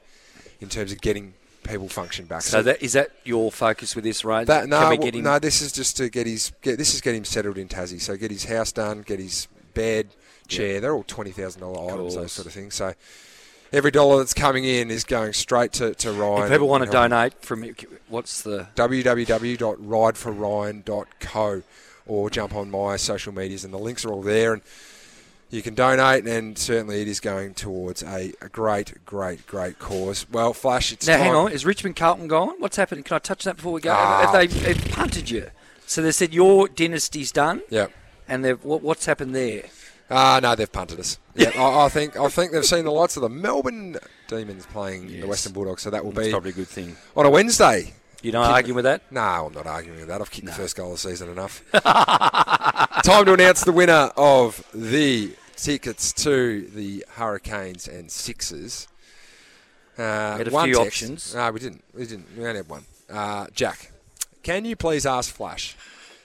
in terms of getting people function back. So, so that, is that your focus with this, right? That, no, Can we get him... no, this is just to get his... Get, this is get him settled in Tassie, so get his house done, get his bed, chair. Yeah. They're all twenty thousand dollars items, those sort of things, so... Every dollar that's coming in is going straight to, to Ryan. If people want to donate from what's the... w w w dot ride for ryan dot co or jump on my social medias and the links are all there and you can donate, and certainly it is going towards a, a great, great, great cause. Well, Flash, it's now, time... hang on. Is Richmond Carlton gone? What's happening? Can I touch that before we go? Ah. Have they, they've punted you. So they said your dynasty's done. Yeah. And they've what, what's happened there? Ah, uh, no, they've punted us. Yeah, I, I think I think they've seen the lights of the Melbourne Demons playing yes. the Western Bulldogs, so that will That's be probably a good thing on a Wednesday. You're not Kick arguing me. with that? No, I'm not arguing with that. I've kicked no. the first goal of the season enough. Time to announce the winner of the tickets to the Hurricanes and Sixers. Uh, we had a few text. options. No, we didn't. We didn't. We only had one. Uh, Jack, can you please ask Flash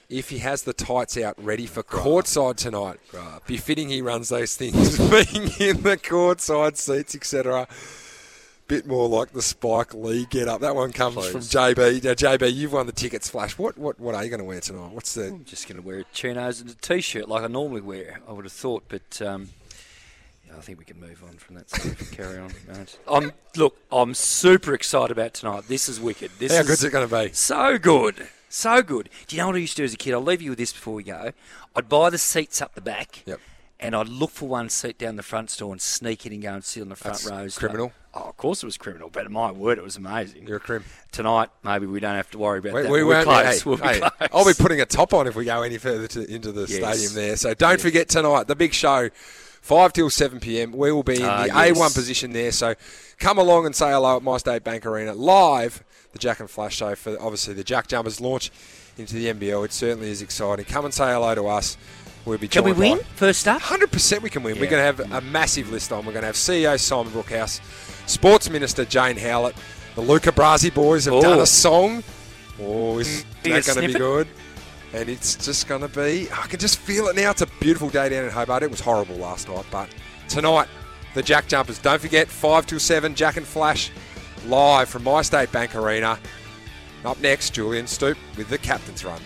if he has the tights out ready for courtside tonight? Right. Befitting he runs those things, being in the courtside seats, et cetera. Bit more like the Spike Lee get-up. That one comes Please. from J B. Now, J B, you've won the tickets, Flash. What what, what are you going to wear tonight? What's the? I'm just going to wear chinos and a T-shirt like I normally wear, I would have thought, but um, yeah, I think we can move on from that stuff and carry on. I'm, look, I'm super excited about tonight. This is wicked. This How is good's it going to be? So good. So good. Do you know what I used to do as a kid? I'll leave you with this before we go. I'd buy the seats up the back, yep. and I'd look for one seat down the front store and sneak in and go and sit on the front That's rows. Criminal? Oh, of course it was criminal, but my word, it was amazing. You're a crim. Tonight, maybe we don't have to worry about we, that. We We're close. Hey, we'll be hey, close. I'll be putting a top on if we go any further to, into the yes. stadium there. So don't yes. forget tonight, the big show, five till seven p m We will be in uh, the yes. A one position there. So come along and say hello at MyState Bank Arena live. The Jack and Flash show for, obviously, the Jack Jumpers launch into the N B L. It certainly is exciting. Come and say hello to us. We'll be joined. Can we win by first up? one hundred percent we can win. Yeah. We're going to have a massive list on. We're going to have C E O Simon Brookhouse, Sports Minister Jane Howlett, the Luca Brasi boys have oh. done a song. Oh, is that going to be good? And it's just going to be... I can just feel it now. It's a beautiful day down in Hobart. It was horrible last night, but tonight, the Jack Jumpers. Don't forget, five till seven, Jack and Flash. Live from MyState Bank Arena. Up next, Julian Stoop with the Captain's Run.